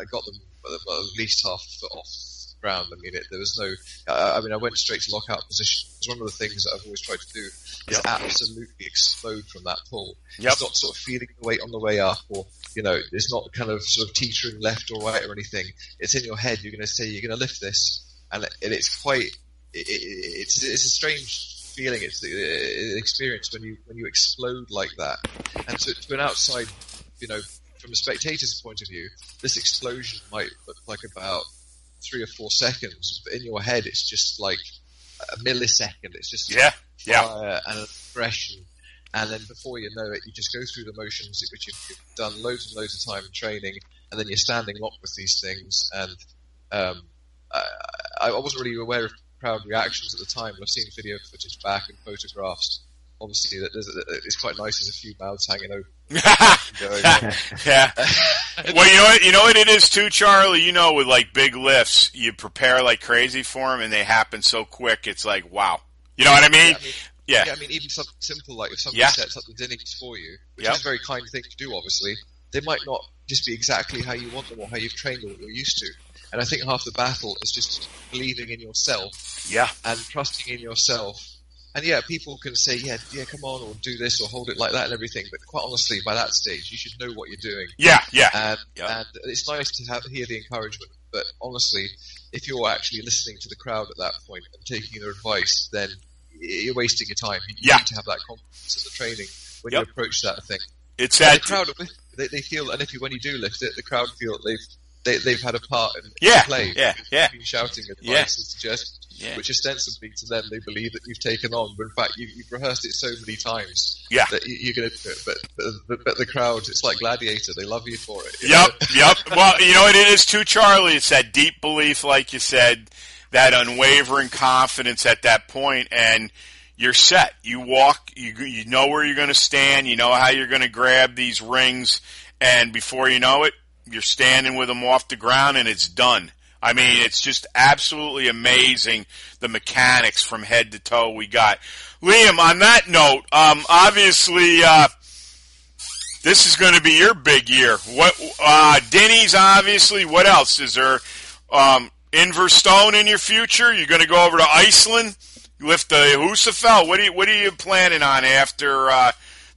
I got them at least half a foot off the ground. I mean, there was no. I mean, I went straight to lockout position. It's one of the things that I've always tried to do is absolutely explode from that pull. Yep. It's not sort of feeling the weight on the way up, or you know, it's not kind of sort of teetering left or right or anything. It's in your head. You're going to say you're going to lift this. And it's quite, it's a strange feeling, it's the experience when you explode like that. And so to an outside, you know, from a spectator's point of view, this explosion might look like about 3 or 4 seconds, but in your head it's just like a millisecond. It's just fire and aggression. And then before you know it, you just go through the motions which you've done loads and loads of time in training, and then you're standing locked with these things, and I wasn't really aware of crowd reactions at the time, but I've seen video footage back and photographs. Obviously, it's quite nice. There's a few mouths hanging open. Well, you know what it is too, Charlie? You know, with like big lifts, you prepare like crazy for them, and they happen so quick. It's like, wow. You know what I mean? I mean, even something simple like if somebody sets up the dinners for you, which is a very kind thing to do, obviously, they might not just be exactly how you want them or how you've trained or what you're used to. And I think half the battle is just believing in yourself, and trusting in yourself. And people can say, come on, or do this, or hold it like that, and everything. But quite honestly, by that stage, you should know what you're doing. And it's nice to hear the encouragement. But honestly, if you're actually listening to the crowd at that point and taking their advice, then you're wasting your time. You need to have that confidence in the training when you approach that thing. It's that the crowd they feel, and when you do lift it, the crowd feel that they've had a part in play. You've been shouting advice and suggestions, which ostensibly to them they believe that you've taken on, but in fact you've rehearsed it so many times that you're going to do it. But the crowd, it's like Gladiator; they love you for it. Well, you know what it is too, Charlie. It's that deep belief, like you said, that unwavering confidence at that point, and you're set. You walk. You know where you're going to stand. You know how you're going to grab these rings, and before you know it, you're standing with them off the ground, and it's done. I mean, it's just absolutely amazing, the mechanics from head to toe we got. Liam, on that note, obviously this is going to be your big year. What Dinnie's, obviously. What else? Is there Inver Stone in your future? You're going to go over to Iceland? Lift the Husafell? What are you planning on after,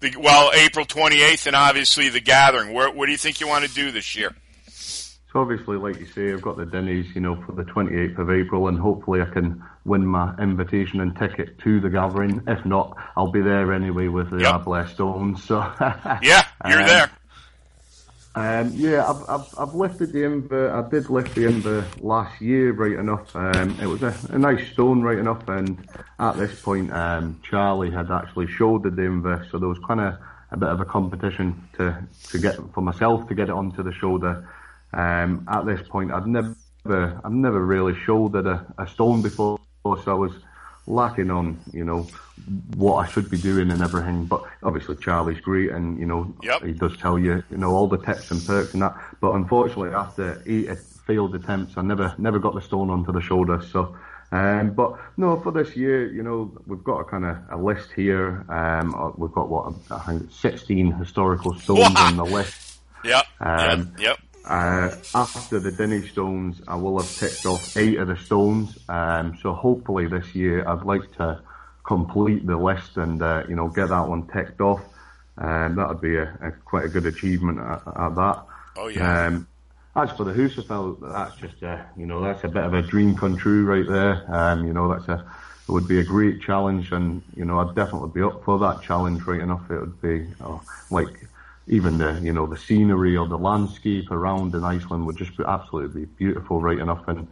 April 28th and obviously the gathering? What do you think you want to do this year? So obviously, like you say, I've got the Dinnies, for the 28th of April, and hopefully I can win my invitation and ticket to the gathering. If not, I'll be there anyway with the Ardblair Stones. So yeah, you're there. I've lifted the Inver. I did lift the Inver last year, right enough. It was a nice stone, right enough. And at this point, Charlie had actually shouldered the Inver, so there was kind of a bit of a competition to get for myself to get it onto the shoulder. At this point, I've never really shouldered a stone before, so I was lacking on, what I should be doing and everything. But obviously, Charlie's great, and he does tell you, all the tips and perks and that. But unfortunately, after 8 failed attempts, I never got the stone onto the shoulder. So, but no, for this year, we've got a kind of a list here. We've got 16 historical stones on the list. Yep. After the Dinnie Stones, I will have ticked off 8 of the stones. So hopefully this year, I'd like to complete the list and get that one ticked off. That would be quite a good achievement at that. Oh yeah. As for the Husafell, that's just that's a bit of a dream come true right there. It would be a great challenge, and I'd definitely be up for that challenge right enough. It would be even the the scenery or the landscape around in Iceland would just absolutely be beautiful right enough, and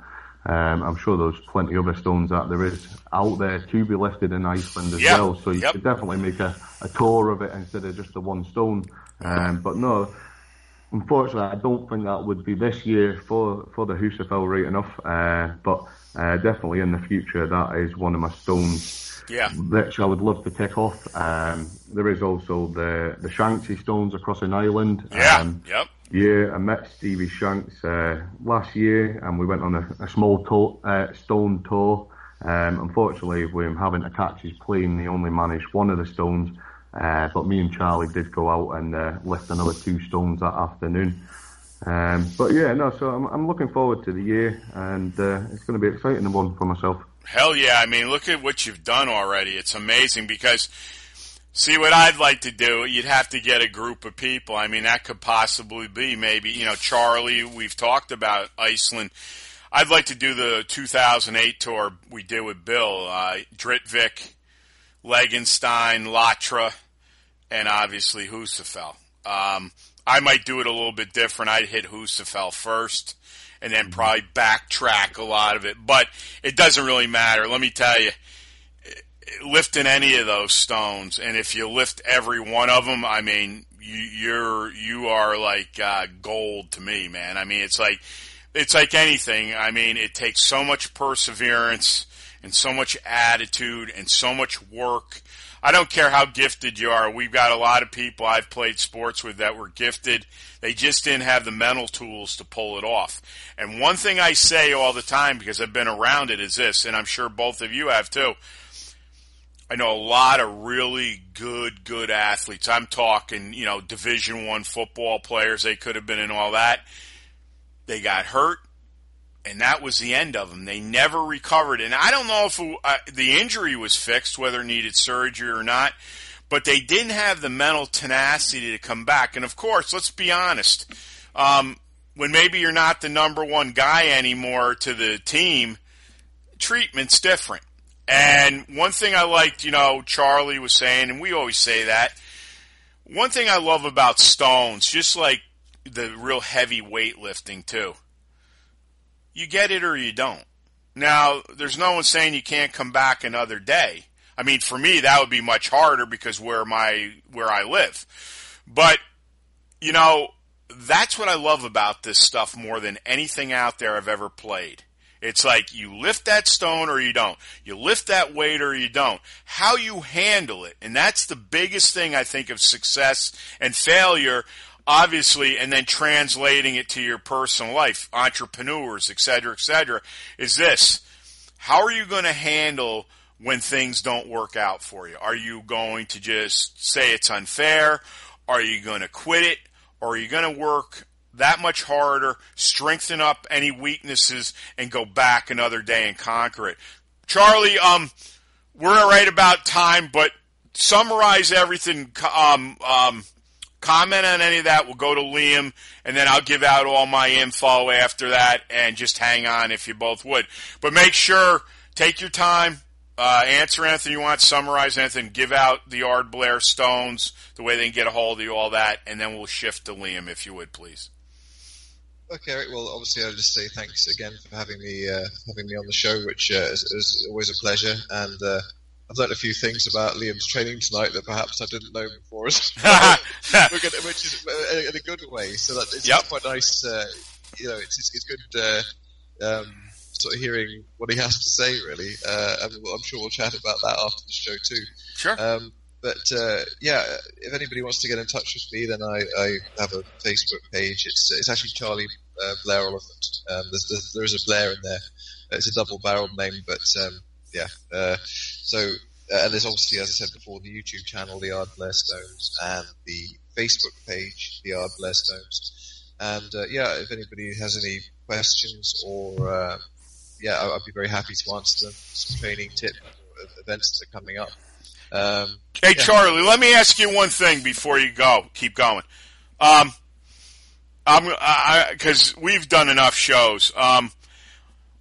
I'm sure there's plenty of other stones that there is out there to be lifted in Iceland as well, so you could definitely make a tour of it instead of just the one stone. But no, unfortunately I don't think that would be this year for the Husafell right enough, but definitely in the future that is one of my stones which I would love to tick off. There is also the Shanksy stones across an island. I met Stevie Shanks last year, and we went on a small stone tour. Unfortunately, with him having to catch his plane, he only managed one of the stones. But me and Charlie did go out and lift another 2 stones that afternoon. So I'm looking forward to the year, and it's going to be an exciting one for myself. Hell yeah, I mean, look at what you've done already. It's amazing because, see, what I'd like to do, you'd have to get a group of people. I mean, that could possibly be maybe, Charlie, we've talked about Iceland. I'd like to do the 2008 tour we did with Bill, Dritvik, Legenstein, Latra, and obviously Husafell. I might do it a little bit different. I'd hit Husafell first, and then probably backtrack a lot of it. But it doesn't really matter. Let me tell you, lifting any of those stones, and if you lift every one of them, I mean, you are like gold to me, man. I mean, it's like anything. I mean, it takes so much perseverance and so much attitude and so much work. I don't care how gifted you are. We've got a lot of people I've played sports with that were gifted. They just didn't have the mental tools to pull it off. And one thing I say all the time, because I've been around it, is this, and I'm sure both of you have too. I know a lot of really good athletes. I'm talking, Division I football players. They could have been in all that. They got hurt, and that was the end of them. They never recovered. And I don't know if the injury was fixed, whether it needed surgery or not, but they didn't have the mental tenacity to come back. And, of course, let's be honest, when maybe you're not the number one guy anymore to the team, treatment's different. And one thing I liked, Charlie was saying, and we always say that, one thing I love about stones, just like the real heavy weightlifting too, you get it or you don't. Now, there's no one saying you can't come back another day. I mean, for me, that would be much harder because where I live. But, that's what I love about this stuff more than anything out there I've ever played. It's like you lift that stone or you don't. You lift that weight or you don't. How you handle it. And that's the biggest thing, I think, of success and failure, obviously, and then translating it to your personal life, entrepreneurs, et cetera, is this. How are you going to handle when things don't work out for you? Are you going to just say it's unfair? Are you going to quit it? Or are you going to work that much harder, strengthen up any weaknesses, and go back another day and conquer it. Charlie, we're right about time, but summarize everything. Comment on any of that. We'll go to Liam, and then I'll give out all my info after that, and just hang on if you both would. But make sure, take your time, answer anything you want, summarize anything, give out the Ardblair Stones, the way they can get a hold of you, all that, and then we'll shift to Liam, if you would, please. Okay, Eric. Well, obviously, I'll just say thanks again for having me on the show, which is always a pleasure, and I've learned a few things about Liam's training tonight that perhaps I didn't know before, which is in a good way. So that it's quite nice. It's good sort of hearing what he has to say, really. And I'm sure we'll chat about that after the show too. Sure. But if anybody wants to get in touch with me, then I have a Facebook page. It's actually Charlie Blair Oliphant. There is a Blair in there. It's a double-barreled name, but. And there's obviously, as I said before, the YouTube channel, the Ardblair Stones, and the Facebook page, the Ardblair Stones. And if anybody has any questions or I'd be very happy to answer them. Some training tips, events that are coming up. Charlie, let me ask you one thing before you go. Keep going. Because we've done enough shows. What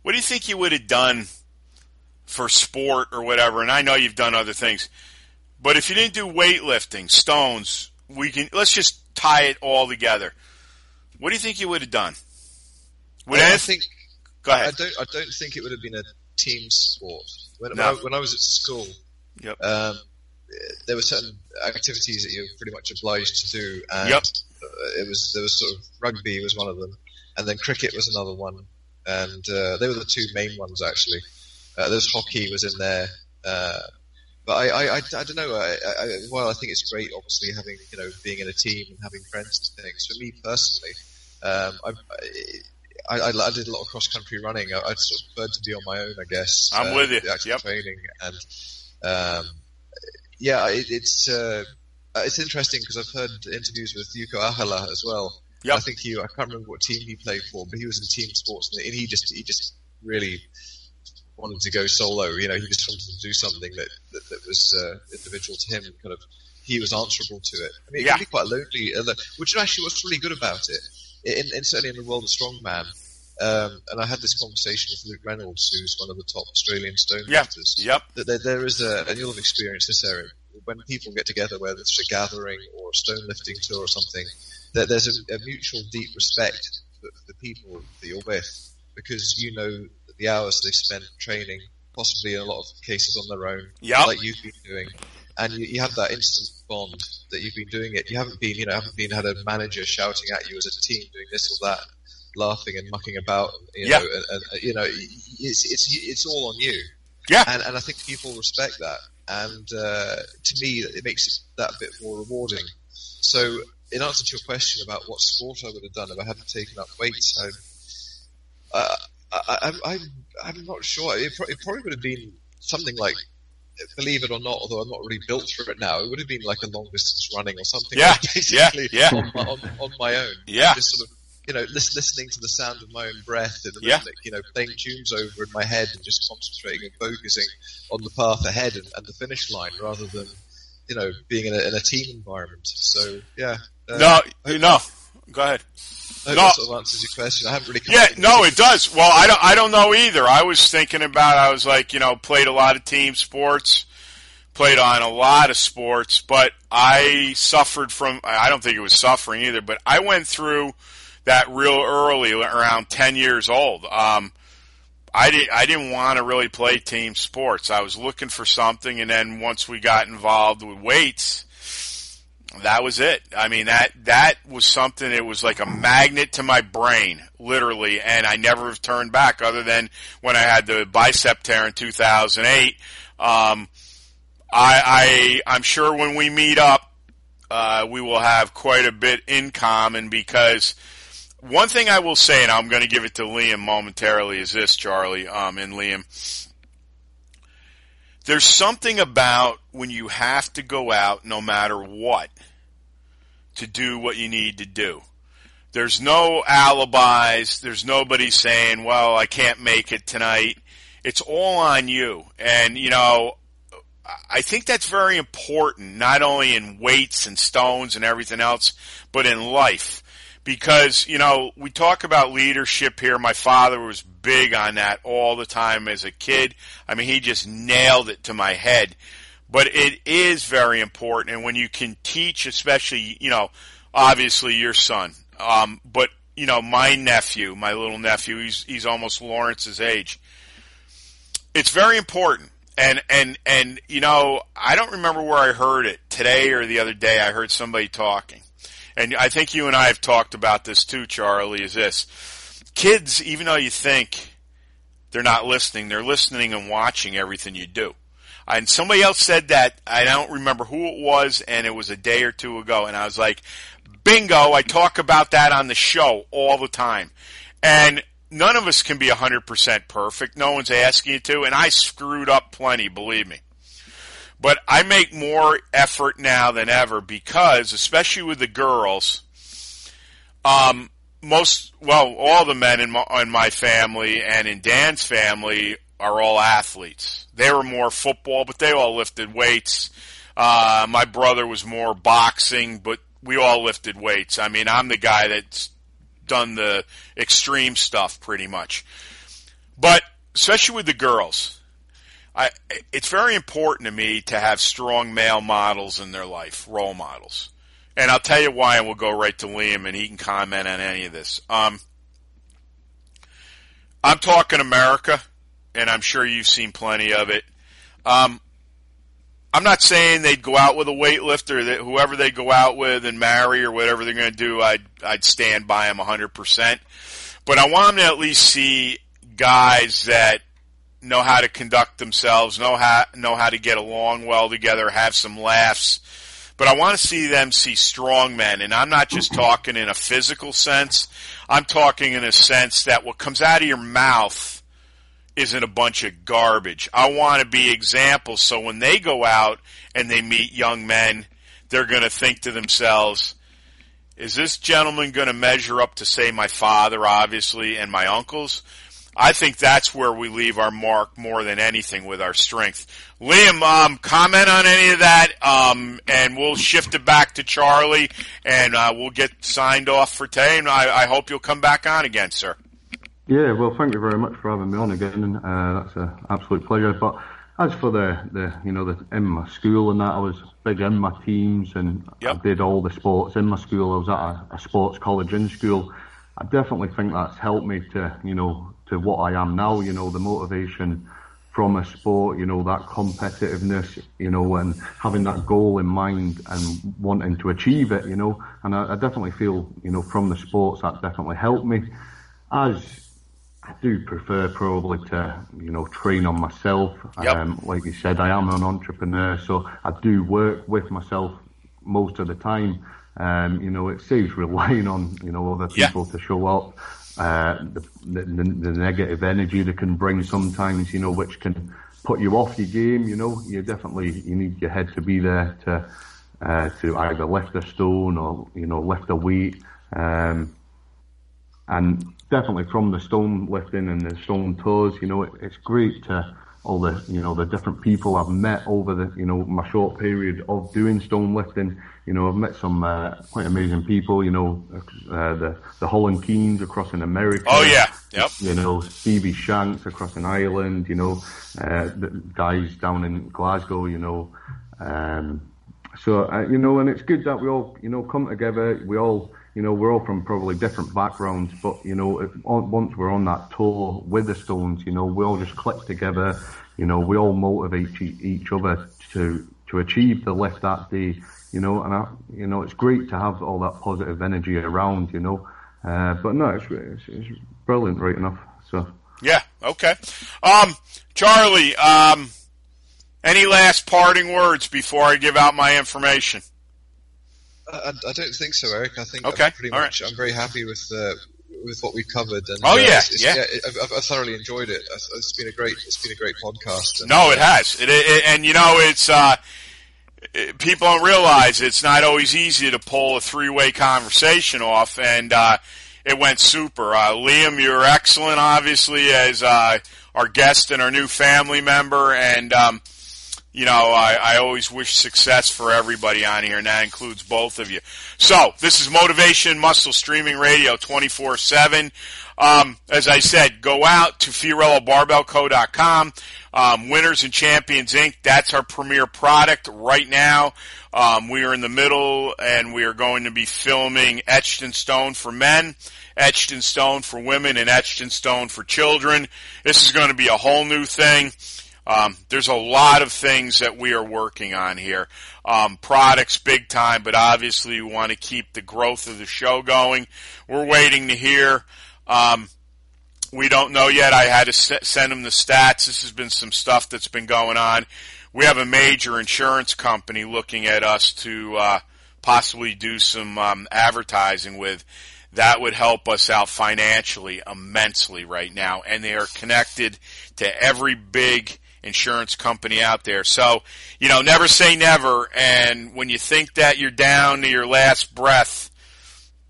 do you think you would have done for sport or whatever, and I know you've done other things, but if you didn't do weightlifting, stones, let's just tie it all together. What do you think you would have done? Go ahead. I don't think it would have been a team sport. When I was at school, there were certain activities that you were pretty much obliged to do, and there was sort of rugby was one of them, and then cricket was another one, and they were the two main ones actually. There's hockey was in there, but I don't know. I think it's great, obviously, having being in a team and having friends and things. For me personally, I did a lot of cross country running. I sort of preferred to be on my own, I guess. I'm with you. Training and it's interesting because I've heard interviews with Yuko Ahela as well. Yep. I think I can't remember what team he played for, but he was in team sports and he just really wanted to go solo, he just wanted to do something that was individual to him, kind of, he was answerable to it. I mean, it can be quite lonely, which actually was really good about it, certainly in the world of strongman, and I had this conversation with Luke Reynolds, who's one of the top Australian stonelifters, that there is and you'll have experienced this area, when people get together, whether it's a gathering or a stonelifting tour or something, that there's a mutual deep respect for the people that you're with, because the hours they spent training, possibly in a lot of cases on their own, like you've been doing, and you have that instant bond that you've been doing it. You haven't been, had a manager shouting at you as a team doing this or that, laughing and mucking about. It's all on you. Yeah, and I think people respect that, and to me, it makes it that bit more rewarding. So, in answer to your question about what sport I would have done if I hadn't taken up weights, I'm not sure. It probably would have been something like, believe it or not, although I'm not really built for it now, it would have been like a long distance running or something. Yeah, basically on my own. Yeah. Just sort of, listening to the sound of my own breath in the rhythmic, playing tunes over in my head and just concentrating and focusing on the path ahead and the finish line rather than, being in a team environment. So, yeah. Go ahead. I hope that sort of answers your question. I haven't really. It does. Well, I don't know either. I was thinking about. I was like, played a lot of team sports, played on a lot of sports, but I suffered from. I don't think it was suffering either, but I went through that real early, around 10 years old. I didn't want to really play team sports. I was looking for something, and then once we got involved with weights, that was it. I mean, that was something, it was like a magnet to my brain, literally, and I never have turned back other than when I had the bicep tear in 2008. I'm sure when we meet up, we will have quite a bit in common, because one thing I will say, and I'm going to give it to Liam momentarily, is this, Charlie, and Liam. There's something about when you have to go out, no matter what, to do what you need to do. There's no alibis. There's nobody saying, well, I can't make it tonight. It's all on you. And, you know, I think that's very important, not only in weights and stones and everything else, but in life. Because, you know, we talk about leadership here. My father was big on that all the time as a kid. I mean, he just nailed it to my head. But it is very important. And when you can teach, especially, you know, obviously your son, but, you know, my nephew, my little nephew, he's almost Lawrence's age. It's very important. And, you know, I don't remember where I heard it today or the other day. I heard somebody talking, and I think you and I have talked about this too, Charlie, is this: kids, even though you think they're not listening, they're listening and watching everything you do. And somebody else said that. I don't remember who it was, and it was a day or two ago, and I was like, bingo, I talk about that on the show all the time. And none of us can be 100% perfect. No one's asking you to, and I screwed up plenty, believe me. But I make more effort now than ever because, especially with the girls, all the men in my family and in Dan's family are all athletes. They were more football, but they all lifted weights. My brother was more boxing, but we all lifted weights. I mean, I'm the guy that's done the extreme stuff pretty much. But especially with the girls, it's very important to me to have strong male models in their life, role models. And I'll tell you why, and we'll go right to Liam, and he can comment on any of this. I'm talking America, and I'm sure you've seen plenty of it. I'm not saying they'd go out with a weightlifter, that whoever they go out with and marry or whatever they're going to do, I'd stand by them 100%. But I want them to at least see guys that know how to conduct themselves, know how to get along well together, have some laughs. But I want to see them see strong men, and I'm not just talking in a physical sense. I'm talking in a sense that what comes out of your mouth isn't a bunch of garbage. I want to be examples, so when they go out and they meet young men, they're going to think to themselves, is this gentleman going to measure up to, say, my father, obviously, and my uncles? I think that's where we leave our mark more than anything, with our strength. Liam, comment on any of that, and we'll shift it back to Charlie, and we'll get signed off for today, and I hope you'll come back on again, sir. Yeah, well, thank you very much for having me on again. That's an absolute pleasure. But as for in my school and that, I was big in my teams, and yep, I did all the sports in my school. I was at a sports college in school. I definitely think that's helped me to what I am now. You know, the motivation from a sport, you know, that competitiveness, you know, and having that goal in mind and wanting to achieve it, you know. And I definitely feel, you know, from the sports that definitely helped me. As I do prefer probably to, you know, train on myself. Yep. Like you said, I am an entrepreneur, so I do work with myself most of the time. You know, it saves relying on, you know, other people to show up. The negative energy they can bring sometimes, you know, which can put you off your game. You know, you need your head to be there to either lift a stone or, you know, lift a weight. And definitely from the stone lifting and the stone toes, you know, it's great to all the, you know, the different people I've met over the, you know, my short period of doing stone lifting. You know, I've met some quite amazing people, you know, the Holland Keens across in America. Oh, yeah. Yep. You know, Stevie Shanks across in Ireland, you know, the guys down in Glasgow, you know. So, you know, and it's good that we all, you know, come together. We all, you know, we're all from probably different backgrounds, but, you know, once we're on that tour with the stones, you know, we all just click together, you know, we all motivate each other to achieve the lift that day, you know, and, you know, it's great to have all that positive energy around, you know, but no, it's brilliant right enough, so. Yeah, okay. Charlie, any last parting words before I give out my information? I don't think so, Eric. I think I'm very happy with what we've covered. And, I've thoroughly enjoyed it. It's been a great podcast. And, no, it has. And you know, it's people don't realize it's not always easy to pull a three-way conversation off, and it went super. Liam, you're excellent, obviously, as our guest and our new family member, and you know, I always wish success for everybody on here, and that includes both of you. So, this is Motivation Muscle Streaming Radio 24/7. As I said, go out to FiorelloBarbellCo.com. Winners and Champions Inc. That's our premier product right now. We are in the middle, and we are going to be filming Etched in Stone for men, Etched in Stone for women, and Etched in Stone for children. This is going to be a whole new thing. There's a lot of things that we are working on here. Products big time, but obviously we want to keep the growth of the show going. We're waiting to hear. We don't know yet. I had to send them the stats. This has been some stuff that's been going on. We have a major insurance company looking at us to possibly do some advertising with. That would help us out financially immensely right now. And they are connected to every big insurance company out there. So, you know, never say never. And when you think that you're down to your last breath,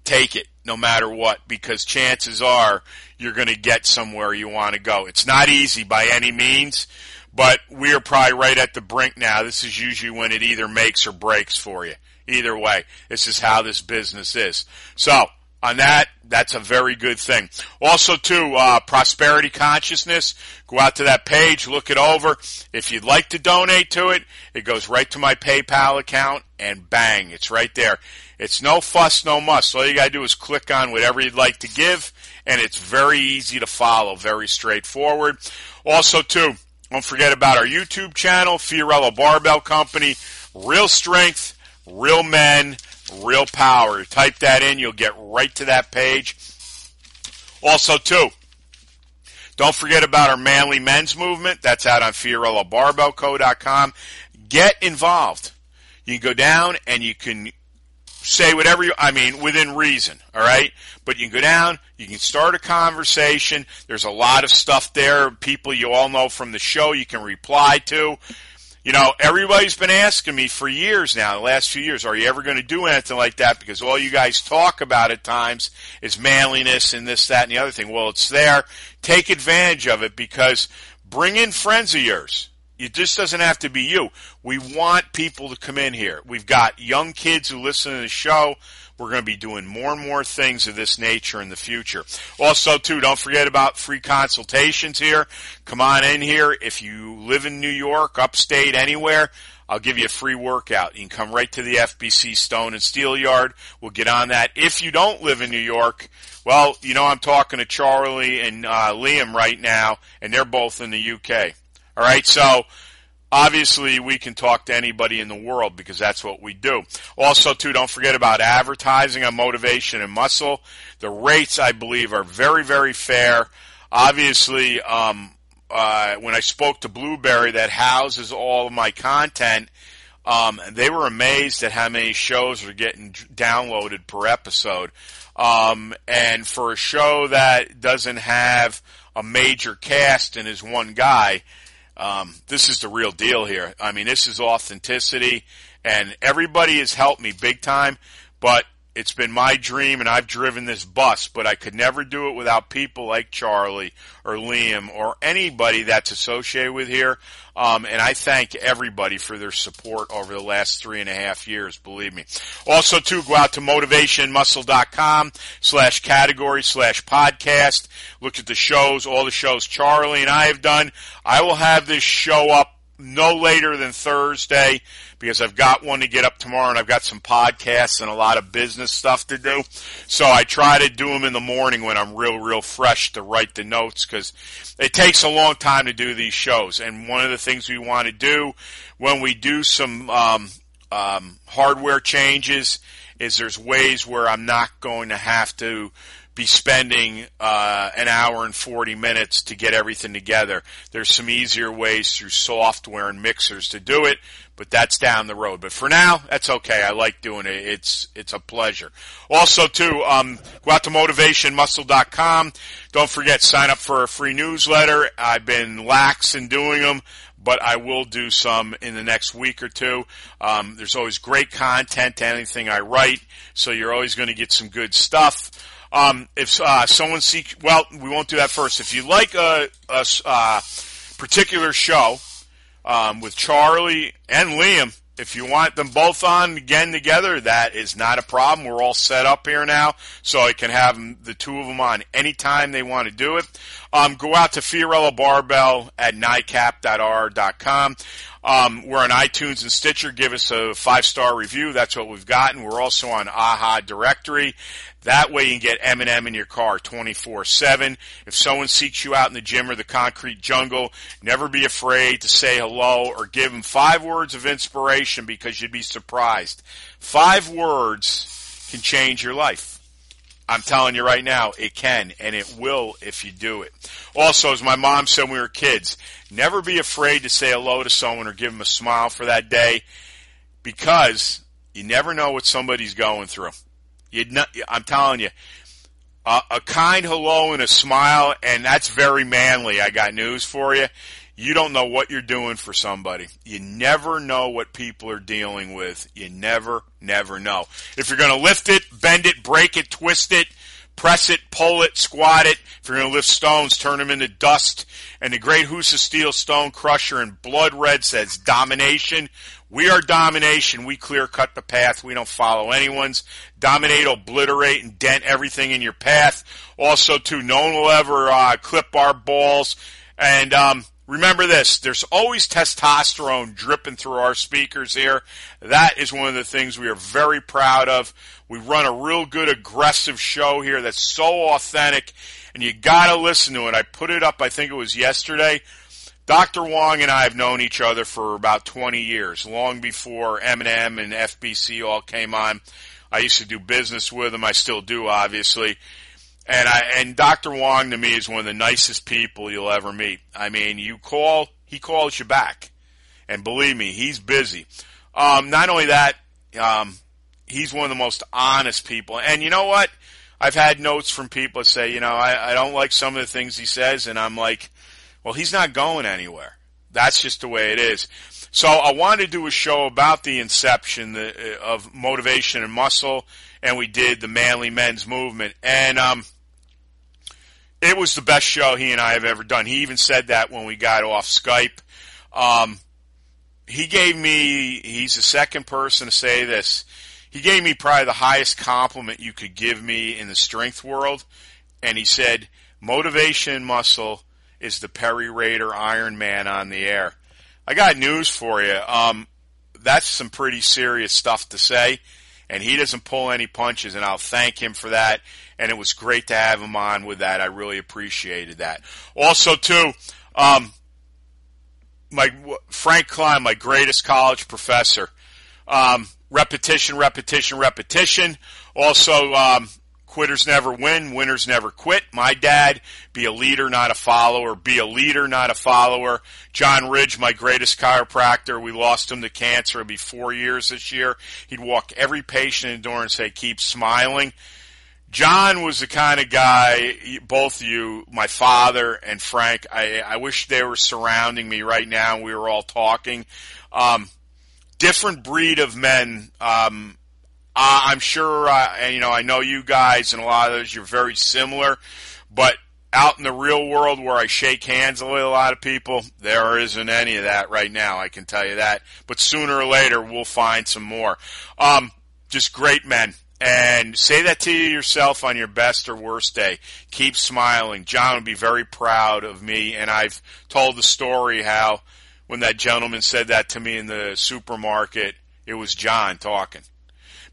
take it no matter what, because chances are you're going to get somewhere you want to go. It's not easy by any means, but we're probably right at the brink now. This is usually when it either makes or breaks for you. Either way, this is how this business is. So, on that, that's a very good thing. Also, too, Prosperity Consciousness. Go out to that page, look it over. If you'd like to donate to it, it goes right to my PayPal account, and bang, it's right there. It's no fuss, no muss. All you got to do is click on whatever you'd like to give, and it's very easy to follow, very straightforward. Also, too, don't forget about our YouTube channel, Fiorello Barbell Company, Real Strength, Real Men, Real Power. Type that in, you'll get right to that page. Also, too, don't forget about our Manly Men's Movement. That's out on FiorelloBarbellCo.com. Get involved. You can go down and you can say whatever you, I mean, within reason, all right? But you can go down, you can start a conversation. There's a lot of stuff there, people you all know from the show you can reply to. You know, everybody's been asking me for years now, the last few years, are you ever going to do anything like that? Because all you guys talk about at times is manliness and this, that, and the other thing. Well, it's there. Take advantage of it, because bring in friends of yours. It just doesn't have to be you. We want people to come in here. We've got young kids who listen to the show. We're going to be doing more and more things of this nature in the future. Also, too, don't forget about free consultations here. Come on in here. If you live in New York, upstate, anywhere, I'll give you a free workout. You can come right to the FBC Stone and Steel Yard. We'll get on that. If you don't live in New York, well, you know, I'm talking to Charlie and Liam right now, and they're both in the UK. All right, so obviously, we can talk to anybody in the world because that's what we do. Also, too, don't forget about advertising on Motivation and Muscle. The rates, I believe, are very, very fair. Obviously, when I spoke to Blueberry, that houses all of my content, they were amazed at how many shows are getting downloaded per episode. And for a show that doesn't have a major cast and is one guy, this is the real deal here. I mean, this is authenticity, and everybody has helped me big time, but it's been my dream, and I've driven this bus, but I could never do it without people like Charlie or Liam or anybody that's associated with here, and I thank everybody for their support over the last 3.5 years, believe me. Also, too, go out to motivationmuscle.com/category/podcast. Look at the shows, all the shows Charlie and I have done. I will have this show up no later than Thursday, because I've got one to get up tomorrow, and I've got some podcasts and a lot of business stuff to do. So I try to do them in the morning when I'm real, real fresh to write the notes, because it takes a long time to do these shows. And one of the things we want to do when we do some hardware changes is there's ways where I'm not going to have to be spending an hour and 40 minutes to get everything together. There's some easier ways through software and mixers to do it, but that's down the road. But for now, that's okay. I like doing it. It's a pleasure. Also, too, go out to motivationmuscle.com. Don't forget, sign up for a free newsletter. I've been lax in doing them, but I will do some in the next week or two. There's always great content to anything I write, so you're always going to get some good stuff. Well, we won't do that first. If you like a particular show with Charlie and Liam, if you want them both on again together, that is not a problem. We're all set up here now, so I can have the two of them on anytime they want to do it. Go out to Fiorello Barbell at nycap.r.com. We're on iTunes and Stitcher. Give us a 5-star review. That's what we've gotten. We're also on AHA Directory. That way you can get M&M in your car 24/7. If someone seeks you out in the gym or the concrete jungle, never be afraid to say hello or give them 5 words of inspiration, because you'd be surprised. 5 words can change your life. I'm telling you right now, it can, and it will if you do it. Also, as my mom said when we were kids, never be afraid to say hello to someone or give them a smile for that day, because you never know what somebody's going through. I'm telling you, a kind hello and a smile, and that's very manly. I got news for you. You don't know what you're doing for somebody. You never know what people are dealing with. You never know. If you're going to lift it, bend it, break it, twist it, press it, pull it, squat it. If you're going to lift stones, turn them into dust. And the great Husafell Stone Crusher in blood red says domination. We are domination. We clear cut the path. We don't follow anyone's. Dominate, obliterate, and dent everything in your path. Also, too, no one will ever clip our balls. And remember this, there's always testosterone dripping through our speakers here. That is one of the things we are very proud of. We run a real good aggressive show here that's so authentic, and you got to listen to it. I put it up, I think it was yesterday. Dr. Wong and I have known each other for about 20 years, long before M&M and FBC all came on. I used to do business with him. I still do, obviously. And Dr. Wong, to me, is one of the nicest people you'll ever meet. I mean, you call, he calls you back. And believe me, he's busy. Not only that, he's one of the most honest people. And you know what? I've had notes from people that say, you know, I don't like some of the things he says. And I'm like, well, he's not going anywhere. That's just the way it is. So I wanted to do a show about the inception of Motivation and Muscle. And we did the Manly Men's Movement. And it was the best show he and I have ever done. He even said that when we got off Skype. He's the second person to say this. He gave me probably the highest compliment you could give me in the strength world. And he said, Motivation and Muscle is the Perry Raider Iron Man on the air. I got news for you. That's some pretty serious stuff to say. And he doesn't pull any punches, and I'll thank him for that. And it was great to have him on with that. I really appreciated that. Also, too, Frank Klein, my greatest college professor. Repetition. Also, quitters never win. Winners never quit. My dad, be a leader, not a follower. John Ridge, my greatest chiropractor. We lost him to cancer. It'll be 4 years this year. He'd walk every patient in the door and say, keep smiling. John was the kind of guy, both you, my father and Frank, I wish they were surrounding me right now and we were all talking. Different breed of men. I'm sure, I know you guys and a lot of those, you're very similar, but out in the real world where I shake hands with a lot of people, there isn't any of that right now, I can tell you that. But sooner or later, we'll find some more. Just great men. And say that to yourself on your best or worst day. Keep smiling. John would be very proud of me, and I've told the story how when that gentleman said that to me in the supermarket, it was John talking.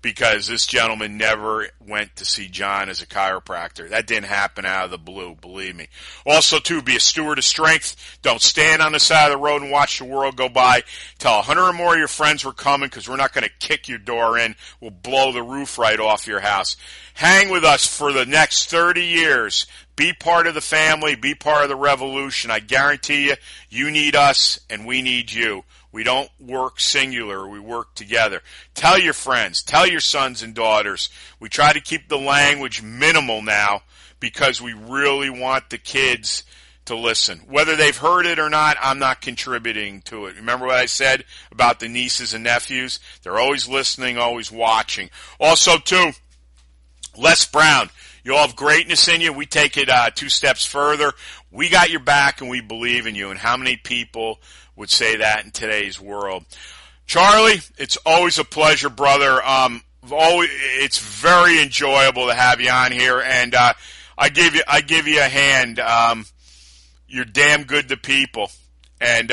Because this gentleman never went to see John as a chiropractor. That didn't happen out of the blue, believe me. Also, too, be a steward of strength. Don't stand on the side of the road and watch the world go by. Tell 100 or more of your friends we're coming, because we're not going to kick your door in. We'll blow the roof right off your house. Hang with us for the next 30 years. Be part of the family. Be part of the revolution. I guarantee you, you need us and we need you. We don't work singular. We work together. Tell your friends. Tell your sons and daughters. We try to keep the language minimal now because we really want the kids to listen. Whether they've heard it or not, I'm not contributing to it. Remember what I said about the nieces and nephews? They're always listening, always watching. Also, too, Les Brown, you all have greatness in you. We take it 2 steps further. We got your back and we believe in you. And how many people would say that in today's world? Charlie, it's always a pleasure, brother. It's very enjoyable to have you on here, and I give you a hand. You're damn good to people, and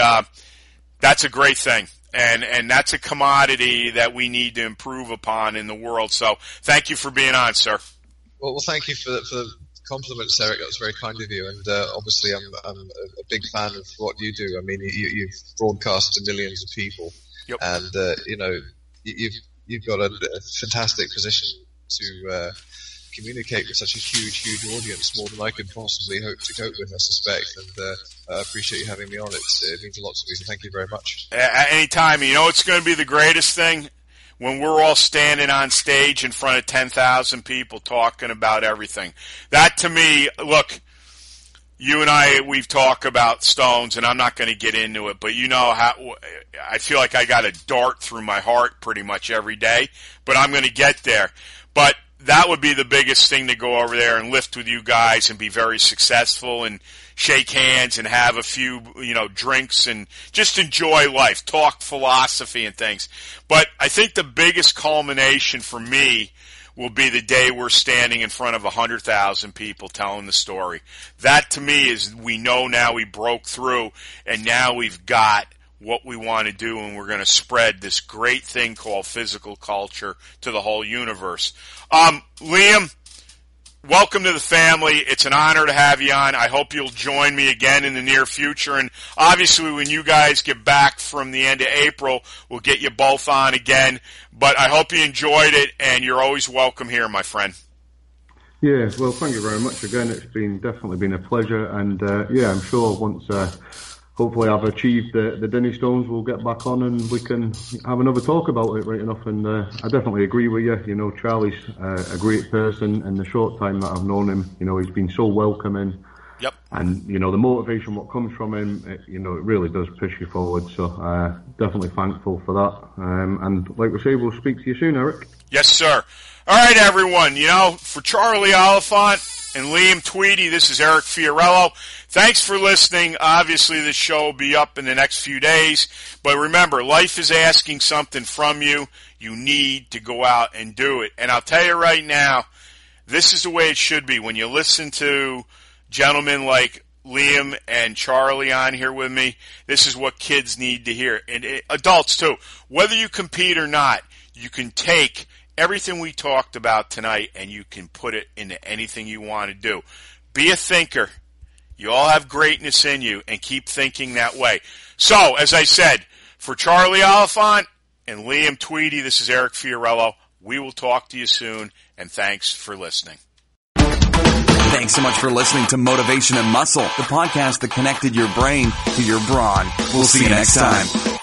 that's a great thing, and that's a commodity that we need to improve upon in the world. So thank you for being on, sir. Well, thank you for the compliments, Eric. That was very kind of you, and obviously I'm a big fan of what you do. I mean, you've broadcast to millions of people, yep. And you've got a fantastic position to communicate with such a huge audience, more than I could possibly hope to cope with, I suspect. And I appreciate you having me on. It means a lot to me, so thank you very much. At any time. You know it's going to be the greatest thing? When we're all standing on stage in front of 10,000 people talking about everything. That, to me, look, you and I, we've talked about stones, and I'm not going to get into it, but you know how I feel like I got a dart through my heart pretty much every day, but I'm going to get there. But that would be the biggest thing, to go over there and lift with you guys and be very successful and shake hands and have a few, drinks and just enjoy life, talk philosophy and things. But I think the biggest culmination for me will be the day we're standing in front of 100,000 people telling the story. That, to me, is we know now we broke through, and now we've got what we want to do, and we're going to spread this great thing called physical culture to the whole universe. Liam, welcome to the family. It's an honor to have you on. I hope you'll join me again in the near future. And obviously, when you guys get back from the end of April, we'll get you both on again. But I hope you enjoyed it, and you're always welcome here, my friend. Yeah, well, thank you very much again. It's been definitely been a pleasure. And, I'm sure once hopefully I've achieved the Dinnie Stones, we'll get back on and we can have another talk about it right enough. And I definitely agree with you. You know, Charlie's a great person, and the short time that I've known him, he's been so welcoming. Yep. And, the motivation what comes from him, it really does push you forward. So definitely thankful for that. And like we say, we'll speak to you soon, Eric. Yes, sir. All right, everyone. For Charlie Oliphant and Liam Tweedy, this is Eric Fiorello. Thanks for listening. Obviously, this show will be up in the next few days. But remember, life is asking something from you. You need to go out and do it. And I'll tell you right now, this is the way it should be. When you listen to gentlemen like Liam and Charlie on here with me, this is what kids need to hear. And adults, too. Whether you compete or not, you can take everything we talked about tonight, and you can put it into anything you want to do. Be a thinker. You all have greatness in you, and keep thinking that way. So, as I said, for Charlie Oliphant and Liam Tweedy, this is Eric Fiorello. We will talk to you soon, and thanks for listening. Thanks so much for listening to Motivation and Muscle, the podcast that connected your brain to your brawn. We'll see you next time.